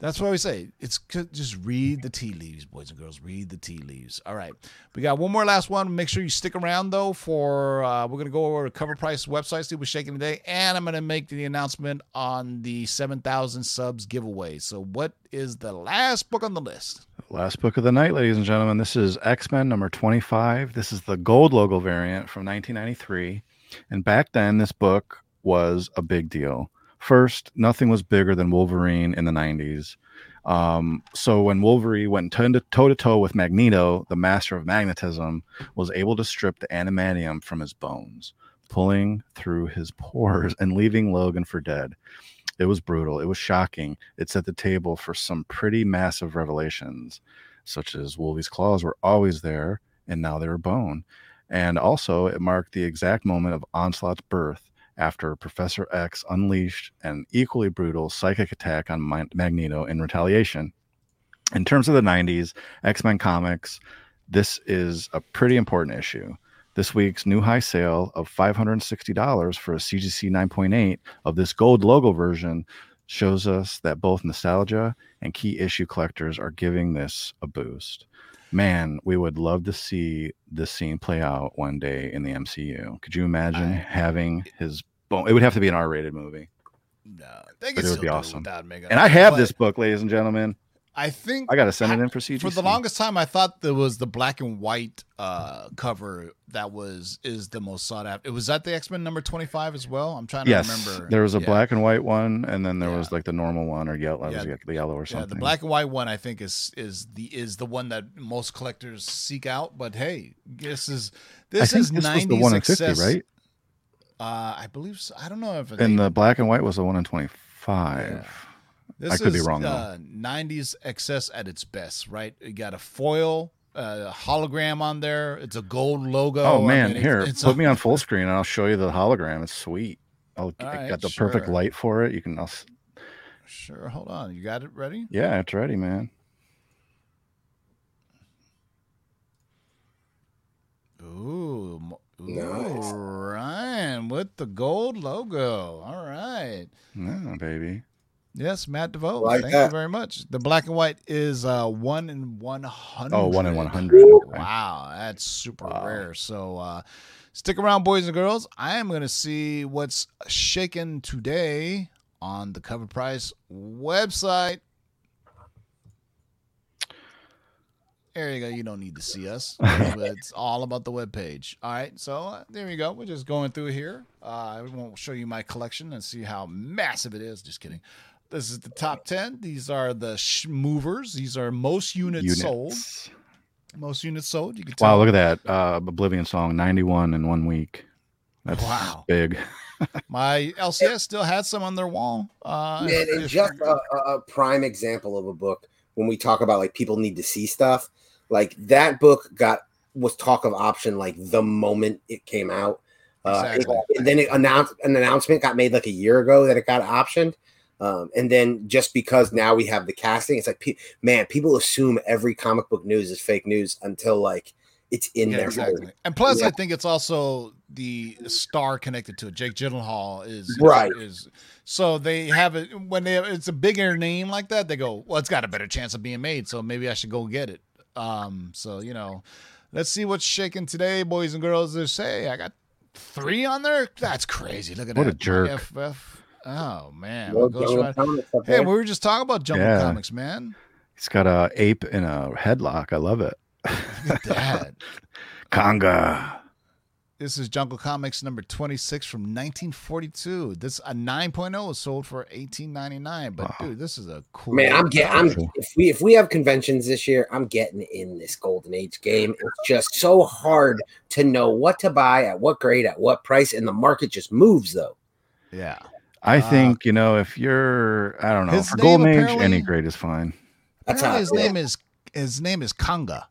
that's why we say it's just read the tea leaves, boys and girls. Read the tea leaves. All right. We got one more last one. Make sure you stick around, though, for we're going to go over to Cover Price website, see what's shaking today. And I'm going to make the announcement on the 7,000 subs giveaway. So what is the last book on the list? Last book of the night, ladies and gentlemen. This is X-Men number 25. This is the gold logo variant from 1993. And back then, this book was a big deal. First, nothing was bigger than Wolverine in the 90s. So when Wolverine went toe-to-toe with Magneto, the master of magnetism was able to strip the animatium from his bones, pulling through his pores and leaving Logan for dead. It was brutal. It was shocking. It set the table for some pretty massive revelations, such as Wolvie's claws were always there, and now they're a bone. And also, it marked the exact moment of Onslaught's birth, after Professor X unleashed an equally brutal psychic attack on Magneto in retaliation. In terms of the 90s, X-Men comics, this is a pretty important issue. This week's new high sale of $560 for a CGC 9.8 of this gold logo version shows us that both nostalgia and key issue collectors are giving this a boost. Man, we would love to see this scene play out one day in the MCU. Could you imagine having his bone? It would have to be an R-rated movie. No, I think it would be awesome. And I have this book, ladies and gentlemen. I think I got to send it in for CGC. For the longest time, I thought there was the black and white cover that is the most sought after. Was that the X-Men number 25 as well? I'm trying to remember. There was a black and white one, and then there was like the normal one or yellow, the yellow or something. Yeah, the black and white one I think is the one that most collectors seek out. But hey, this is 90s success, right? I believe so. I don't know if the black and white was the one in 25. Yeah. This I could be wrong, though. 90s excess at its best, right? You got a foil, a hologram on there. It's a gold logo. Oh, man. Put me on full screen, and I'll show you the hologram. It's sweet. I got the perfect light for it. Sure. Hold on. You got it ready? Yeah, it's ready, man. Ooh, nice. Ryan with the gold logo. All right. Yeah, baby. Yes, Matt DeVoe. Thank you very much. The black and white is 1 in 100. Oh, 1 in 100. Okay. Wow, that's super rare. So stick around, boys and girls. I am going to see what's shaken today on the Cover Price website. There you go. You don't need to see us. It's all about the webpage. All right. So there you go. We're just going through here. I won't show you my collection and see how massive it is. Just kidding. This is the top 10. These are the movers. These are most units sold. Most units sold. You can tell. Wow, look at that. Oblivion Song, 91 in 1 week. That's big. My LCS still had some on their wall. Man, it's just a prime example of a book. When we talk about like people need to see stuff, like that book was talk of option like the moment it came out. Exactly. And then an announcement got made like a year ago that it got optioned. And then just because now we have the casting, it's like, people assume every comic book news is fake news until like it's in there. Exactly. And plus, I think it's also the star connected to it. Jake Gyllenhaal is so they have it it's a bigger name like that. They go, well, it's got a better chance of being made, so maybe I should go get it. So you know, let's see what's shaking today, boys and girls. They say I got 3 on there. That's crazy. Look at that. What a jerk. FF. Oh man. Hey, we were just talking about Jumbo Comics, man. He's got a ape in a headlock. I love it. Look at that. Conga. This is Jungle Comics number 26 from 1942. This a 9.0 is sold for $18.99. But dude, this is a cool. Man, if we have conventions this year, I'm getting in this Golden Age game. It's just so hard to know what to buy at what grade at what price, and the market just moves though. Yeah, I think if you're, I don't know, for Golden Age, any grade is fine. His name is Conga.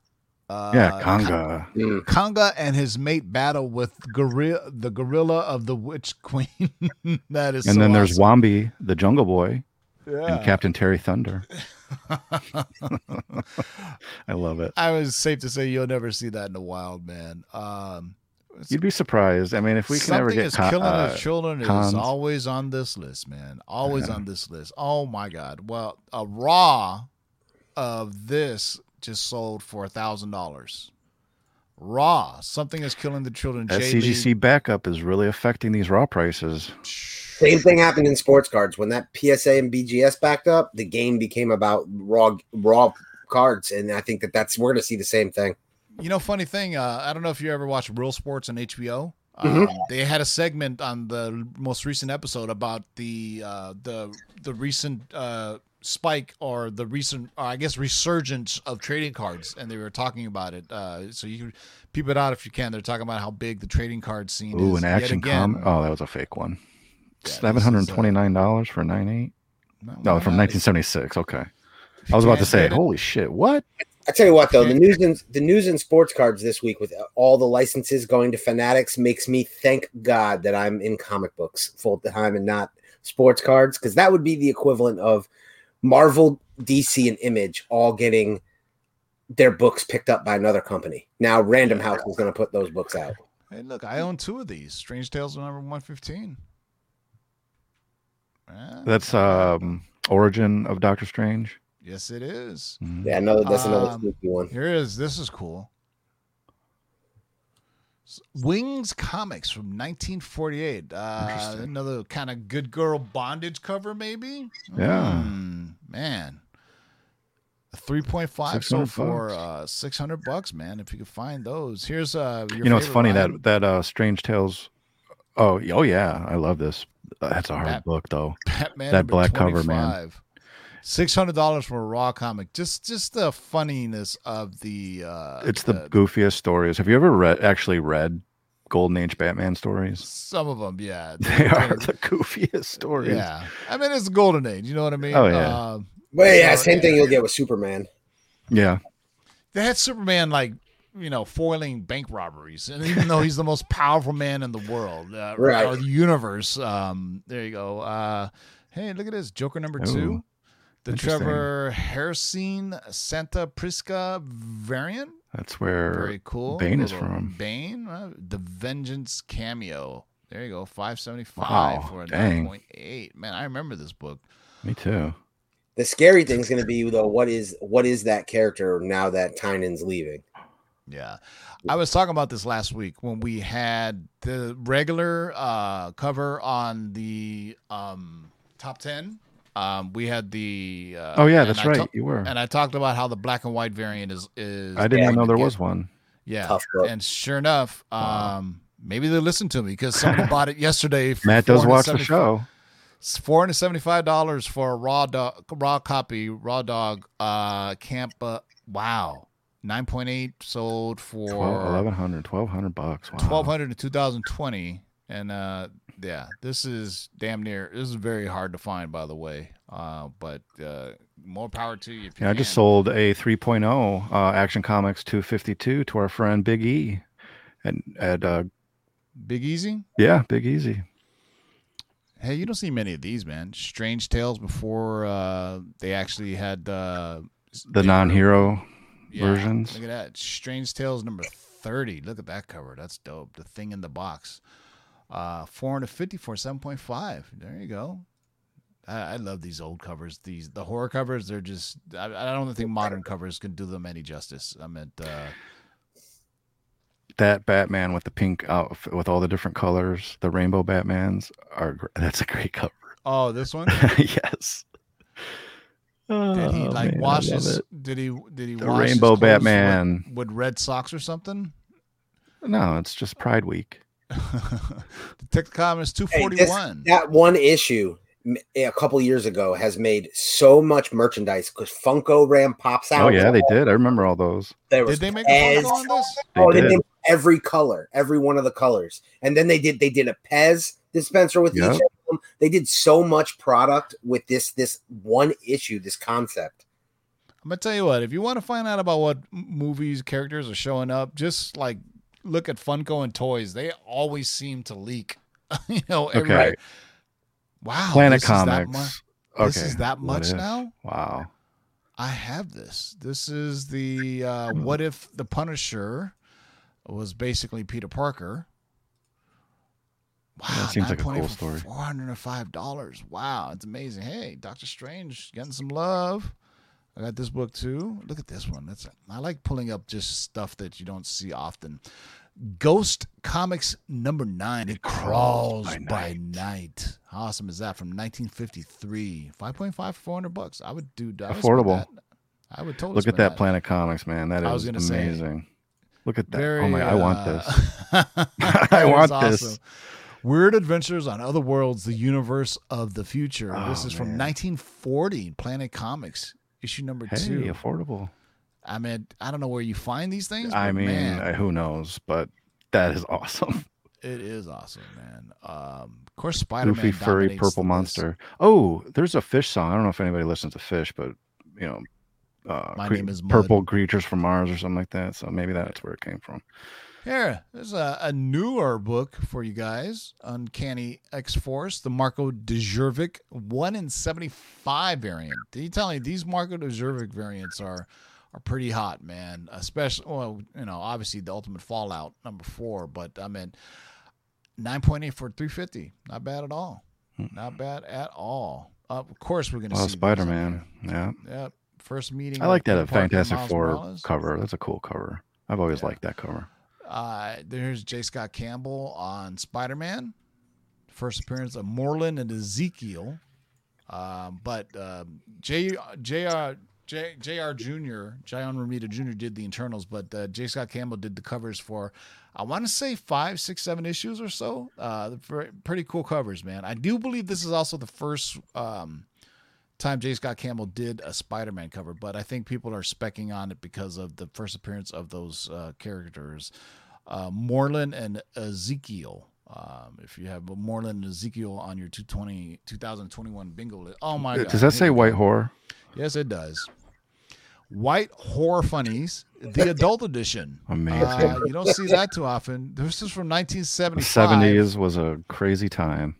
Kanga. Kanga and his mate battle with the gorilla of the Witch Queen. That is. And so then there's Wambi, the Jungle Boy, and Captain Terry Thunder. I love it. I was safe to say you'll never see that in the wild, man. You'd be surprised. I mean, if we can ever get killing the children is always on this list, man. Always on this list. Oh my God! Well, a raw of this just sold for $1,000. Raw. Something is killing the children. That CGC backup is really affecting these raw prices. Same thing happened in sports cards when that PSA and BGS backed up. The game became about raw cards, and I think that's we're going to see the same thing. You know, funny thing, I don't know if you ever watched Real Sports on HBO. They had a segment on the most recent episode about the recent spike or the recent, I guess, resurgence of trading cards, and they were talking about it. So you can peep it out if you can. They're talking about how big the trading card scene is. Ooh, an Action Comic. Oh, that was a fake one. Yeah, $729 for 9.8. No, from 1976. Okay, I was about to say, holy shit, what? I tell you what, though, the news in sports cards this week with all the licenses going to Fanatics makes me thank God that I'm in comic books full time and not sports cards, because that would be the equivalent of Marvel, DC, and Image all getting their books picked up by another company. Now Random House is going to put those books out. Hey, look, I own two of these. Strange Tales number 115. That's Origin of Doctor Strange. Yes, it is. Yeah, that's another spooky one. Here it is. This is cool. Wings Comics from 1948. Another kind of good girl bondage cover, maybe? Yeah. Man. 3.5 sold for $600, man, if you could find those. Here's your it's funny line. that Strange Tales. Oh, yeah. I love this. That's a hard book, though. Batman that black 25. Cover, man. $600 for a raw comic. Just the funniness of the. It's the goofiest stories. Have you ever read Golden Age Batman stories? Some of them, yeah. They are the goofiest stories. Yeah, I mean it's the Golden Age. You know what I mean? Oh yeah. Same thing you'll get with Superman. Yeah. They had Superman foiling bank robberies, and even though he's the most powerful man in the world, or the universe. There you go. Hey, look at this Joker number 2. The Trevor Hairsine Santa Prisca variant. That's where very cool. Bane is from. Bane, the Vengeance cameo. There you go, $575 for a 9.8. Man, I remember this book. Me too. The scary thing's going to be though, what is that character now that Tynan's leaving? Yeah, I was talking about this last week when we had the regular cover on the top 10. We had the that's right. You were, and I talked about how the black and white variant is I didn't even know there was one. Yeah, tough, and sure enough, maybe they listened to me because somebody bought it yesterday. For Matt does watch the show. $475 for a raw copy. Camp. Wow, 9.8 sold for $1,200. Wow. $1,200 in 2020, and yeah, this is very hard to find, by the way, but more power to you. I just sold a 3.0 Action Comics 252 to our friend Big E at Big Easy. Yeah, Big Easy. Hey, you don't see many of these, man. Strange Tales before they actually had the non-hero versions. Look at that. Strange Tales number 30. Look at that cover. That's dope. The Thing in the Box. $450 for 7.5. There you go. I love these old covers. The horror covers, they're just. I don't think modern covers can do them any justice. I meant that Batman with the pink outfit with all the different colors, the rainbow Batmans that's a great cover. Oh, this one? Yes. Did he wash his? Did he the wash rainbow his Batman with red socks or something? No, it's just Pride Week. Detective Comics 241. That one issue a couple years ago has made so much merchandise because Funko ran pops out. Oh yeah, they did. I remember all those. Did they make a Funko on this? They did every color, every one of the colors, and then they did a Pez dispenser with each of them. They did so much product with this one issue, this concept. I'm going to tell you what, if you want to find out about what movies characters are showing up, just like look at Funko and toys. They always seem to leak, you know, everywhere. Okay. Wow. Planet Comics. This is that much now? Wow. I have this. This is the what if the Punisher was basically Peter Parker. Wow, that seems like a cool story. $405. Wow, it's amazing. Hey, Doctor Strange getting some love. I got this book too. Look at this one. I like pulling up just stuff that you don't see often. Ghost Comics number 9. It crawls by night. How awesome is that? From 1953. 5.5 for $400. I would do that. Affordable. I would totally look at that Planet Comics, man. That is amazing. Look at that. Very, oh my! I want this. I want this. Weird Adventures on Other Worlds: The Universe of the Future. Oh, this is from 1940. Planet Comics issue number 2. Affordable. I mean, I don't know where you find these things. I mean, who knows? But that is awesome. It is awesome, man. Of course, Spider-Man. Goofy, furry, purple monster. Oh, there's a Fish song. I don't know if anybody listens to Fish, but you know, My Name is Mud. Purple Creatures from Mars or something like that. So maybe that's where it came from. Here, there's a newer book for you guys, Uncanny X-Force, the Marco Djurjevic 1 in 75 variant. Did you tell me these Marco Djurjevic variants are pretty hot, man? Especially, well, you know, obviously the Ultimate Fallout number 4, but I mean, 9.8 for $350. Not bad at all. Not bad at all. Of course, we're going to see Spider-Man. Yeah. Yep. First meeting. I like that Fantastic Four cover. That's a cool cover. I've always liked that cover. There's J. Scott Campbell on Spider-Man. First appearance of Moreland and Ezekiel. Jon Romita Jr. did the Eternals, but J. Scott Campbell did the covers for, I want to say 5, 6, 7 issues or so. Pretty cool covers, man. I do believe this is also the first time J. Scott Campbell did a Spider-Man cover, but I think people are specking on it because of the first appearance of those characters, Moreland and Ezekiel. If you have Moreland and Ezekiel on your 2021 bingo list, oh my god! Does that say White Horror? Yes, it does. White Horror Funnies, the adult edition. Amazing. You don't see that too often. This is from 1975. The 70s was a crazy time.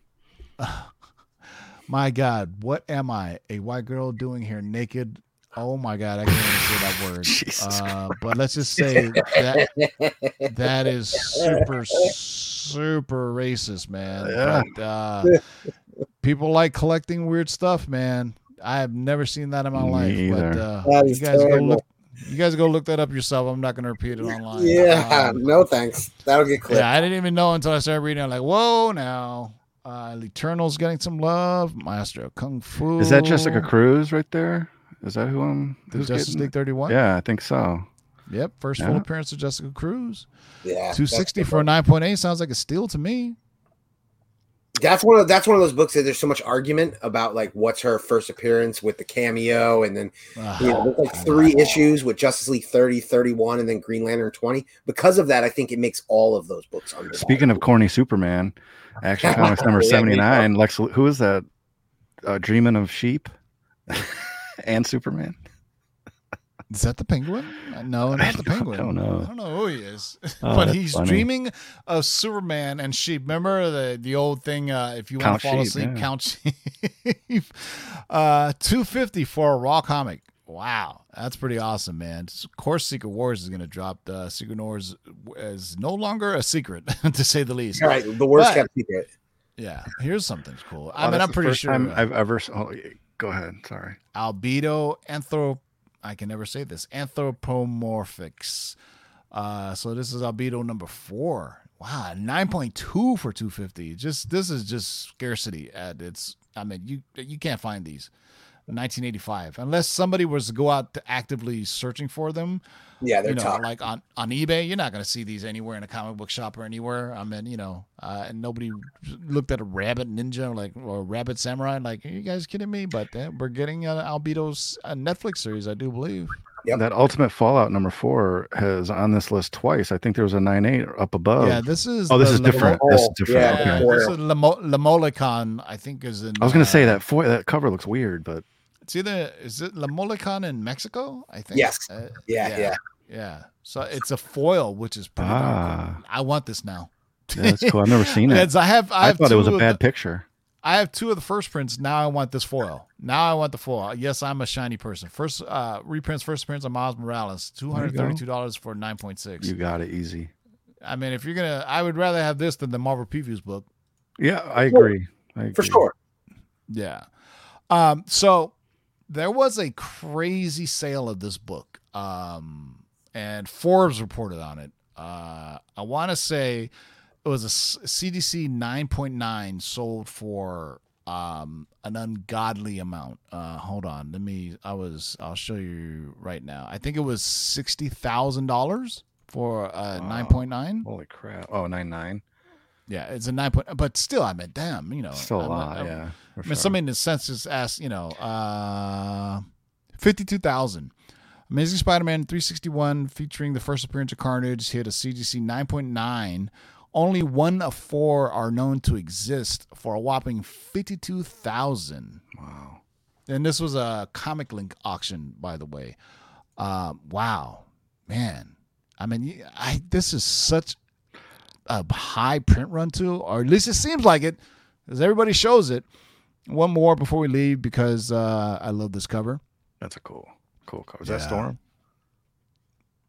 My God, what am I, a white girl, doing here naked? Oh, my God, I can't even say that word. But let's just say that is super, super racist, man. Yeah. But, people like collecting weird stuff, man. I have never seen that in my life. Either. But you guys go look that up yourself. I'm not going to repeat it online. Yeah, no thanks. That'll get clipped. Yeah, I didn't even know until I started reading it. I'm like, whoa, now. Eternals getting some love. Master of Kung Fu. Is that Jessica Cruz right there? Is that who I'm? Justice League 31. Yeah, I think so. Yep, first full appearance of Jessica Cruz. Yeah, 260 for a 9.8 sounds like a steal to me. That's one of those books that there's so much argument about, like what's her first appearance with the cameo, and then like 3 issues with Justice League 30, 31, and then Green Lantern 20. Because of that, I think it makes all of those books undervalued. Speaking of corny Superman. Action Comics number 79. Lex, who is that? Dreaming of Sheep and Superman. Is that the Penguin? No, not the Penguin. I don't know who he is, but he's funny. Dreaming of Superman and sheep. Remember the old thing? If you want to fall asleep, count sheep. $250 for a raw comic. Wow, that's pretty awesome, man. Of course, Secret Wars is going to drop. Secret Wars is no longer a secret, to say the least. All right, the worst kept secret. Yeah, here's something cool. I mean, I'm pretty sure I've ever. Oh, go ahead. Sorry. Albedo I can never say this. Anthropomorphics. So this is Albedo number 4. Wow, 9.2 for $250. This is just scarcity. I mean, you can't find these. 1985, unless somebody was to go out to actively searching for them. Yeah, they're tough. Like on eBay, you're not going to see these anywhere in a comic book shop or anywhere. I mean, and nobody looked at a Rabbit Ninja or Rabbit Samurai and like, are you guys kidding me? But we're getting Albedo's Netflix series, I do believe. Yep. That Ultimate Fallout number 4 has on this list twice. I think there was a 9.8 up above. Yeah, this is. Oh, this is different. That's different. Yeah, okay. This is Lamolicon, I think is in. I was going to say that cover looks weird, but. It's either, is it La Molican in Mexico? I think. Yes. Yeah. So it's a foil, which is pretty cool. I want this now. Yeah, that's cool. I've never seen it. I thought it was a bad picture. I have two of the first prints. Now I want this foil. Now I want the foil. Yes, I'm a shiny person. First reprints, first appearance of Miles Morales, $232 for 9.6. You got it easy. I mean, if you're gonna, I would rather have this than the Marvel Previews book. Yeah, I agree. For sure. Yeah. So there was a crazy sale of this book. And Forbes reported on it. I want to say it was a CDC 9.9 sold for an ungodly amount. Hold on, I'll show you right now. I think it was $60,000 for 9.9. Holy crap! Oh, 9.9. Yeah, it's a 9. But still, I mean, damn, you know, still a lot. Yeah, I mean, somebody in the census asked, you know, 52,000. Amazing Spider-Man 361 featuring the first appearance of Carnage hit a CGC 9.9. Only one of four are known to exist for a whopping 52,000. Wow. And this was a Comic Link auction, by the way. Wow. Man. I mean, this is such a high print run too, or at least it seems like it, because everybody shows it. One more before we leave, because I love this cover. That's a cool cover. Is that Storm?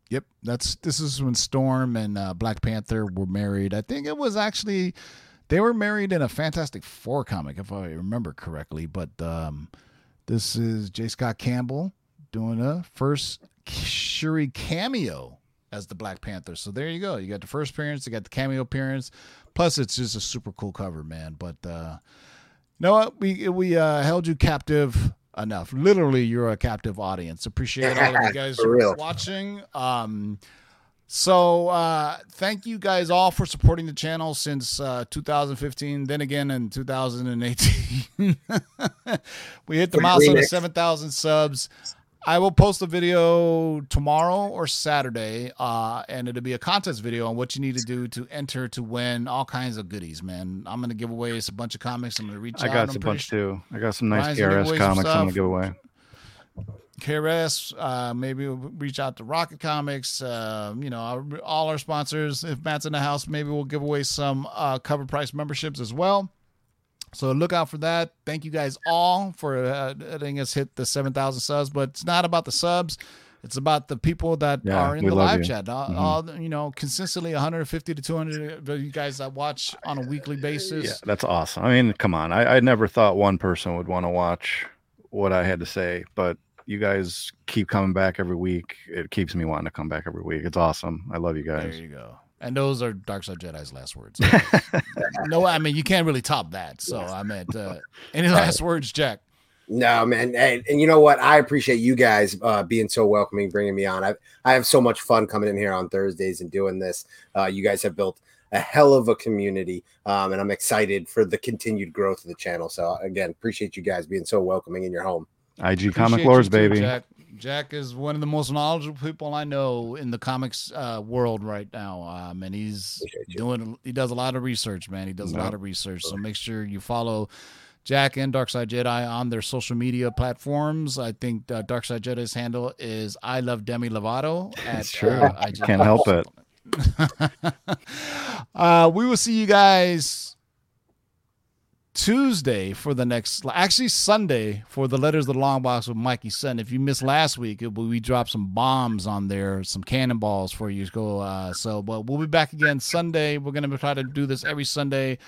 Yep. This is when Storm and Black Panther were married. I think it was actually, they were married in a Fantastic Four comic, if I remember correctly. But this is J. Scott Campbell doing a first Shuri cameo as the Black Panther. So there you go. You got the first appearance, you got the cameo appearance. Plus, it's just a super cool cover, man. But you know what? We held you captive enough. Literally, you're a captive audience. Appreciate all of you guys for watching. So thank you guys all for supporting the channel since 2015. Then again in 2018, we hit the milestone of 7,000 subs. I will post a video tomorrow or Saturday, and it'll be a contest video on what you need to do to enter to win all kinds of goodies, man. I'm going to give away a bunch of comics. I'm going to reach out. I got a bunch, too. I got some nice KRS comics I'm going to give away. KRS, maybe we'll reach out to Rocket Comics, you know, all our sponsors. If Matt's in the house, maybe we'll give away some Cover Price memberships as well. So look out for that. Thank you guys all for letting us hit the 7,000 subs. But it's not about the subs; it's about the people that are in the live chat. All you know, consistently 150 to 200 of you guys that watch on a weekly basis. Yeah, that's awesome. I mean, come on, I never thought one person would want to watch what I had to say, but you guys keep coming back every week. It keeps me wanting to come back every week. It's awesome. I love you guys. There you go. And those are Darkseid Jedi's last words. No, I mean, you can't really top that. So I meant any last words, Jack? No, man. And you know what? I appreciate you guys being so welcoming, bringing me on. I have so much fun coming in here on Thursdays and doing this. You guys have built a hell of a community, and I'm excited for the continued growth of the channel. So, again, appreciate you guys being so welcoming in your home. IG Comic Lords, baby. Jack is one of the most knowledgeable people I know in the comics world right now. And he does a lot of research, man. He does a lot of research. So make sure you follow Jack and Darkseid Jedi on their social media platforms. I think Darkseid Jedi's handle is I Love Demi Lovato. Sure. I can't help it. We will see you guys Tuesday for the next, actually Sunday for the Letters of the Long Box with Mikey Sutton. If you missed last week, we dropped some bombs on there, some cannonballs for you to go. But we'll be back again Sunday. We're going to try to do this every Sunday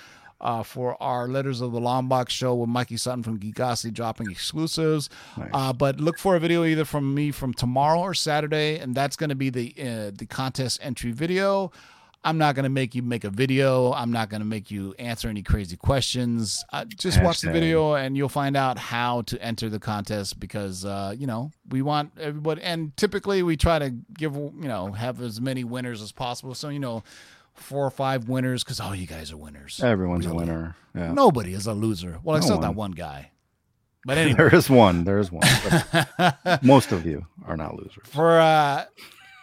for our Letters of the Long Box show with Mikey Sutton from Geekosity dropping exclusives. Nice. But look for a video either from me from tomorrow or Saturday, and that's going to be the contest entry video. I'm not going to make you make a video. I'm not going to make you answer any crazy questions. Just watch the video and you'll find out how to enter the contest, because, you know, we want everybody. And typically we try to give, you know, have as many winners as possible. So, you know, 4 or 5 winners, because all you guys are winners. Everyone's a winner. Yeah. Nobody is a loser. Well, except that one guy. But anyway. There is one. But most of you are not losers. For,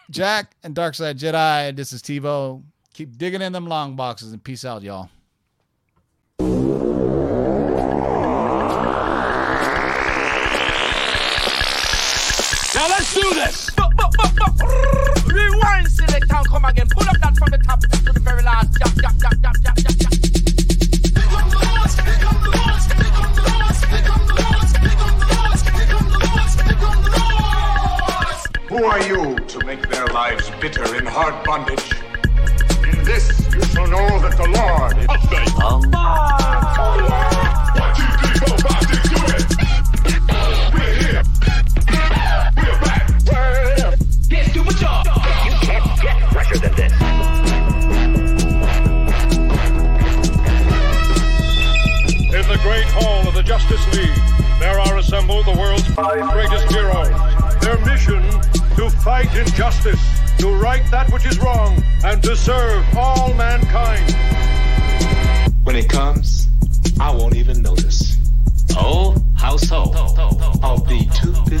Jack and Darkseid Jedi, this is TiVo. Keep digging in them long boxes, and peace out, y'all. Yes. Rewind, select and come again. Pull up that from the top to the very last. Jump, jump, jump, jump, jump, jump, jump. Who are you to make their lives bitter in hard bondage? In this you shall know that the Lord is upright. What you think about this unit? We're here. We're back. Word up. This stupid job. You can't get fresher than this. In the great hall of the Justice League, there are assembled the world's five greatest heroes. Their mission to fight injustice, to right that which is wrong, and to serve all mankind. When it comes, I won't even notice. Oh, household, I'll be too busy.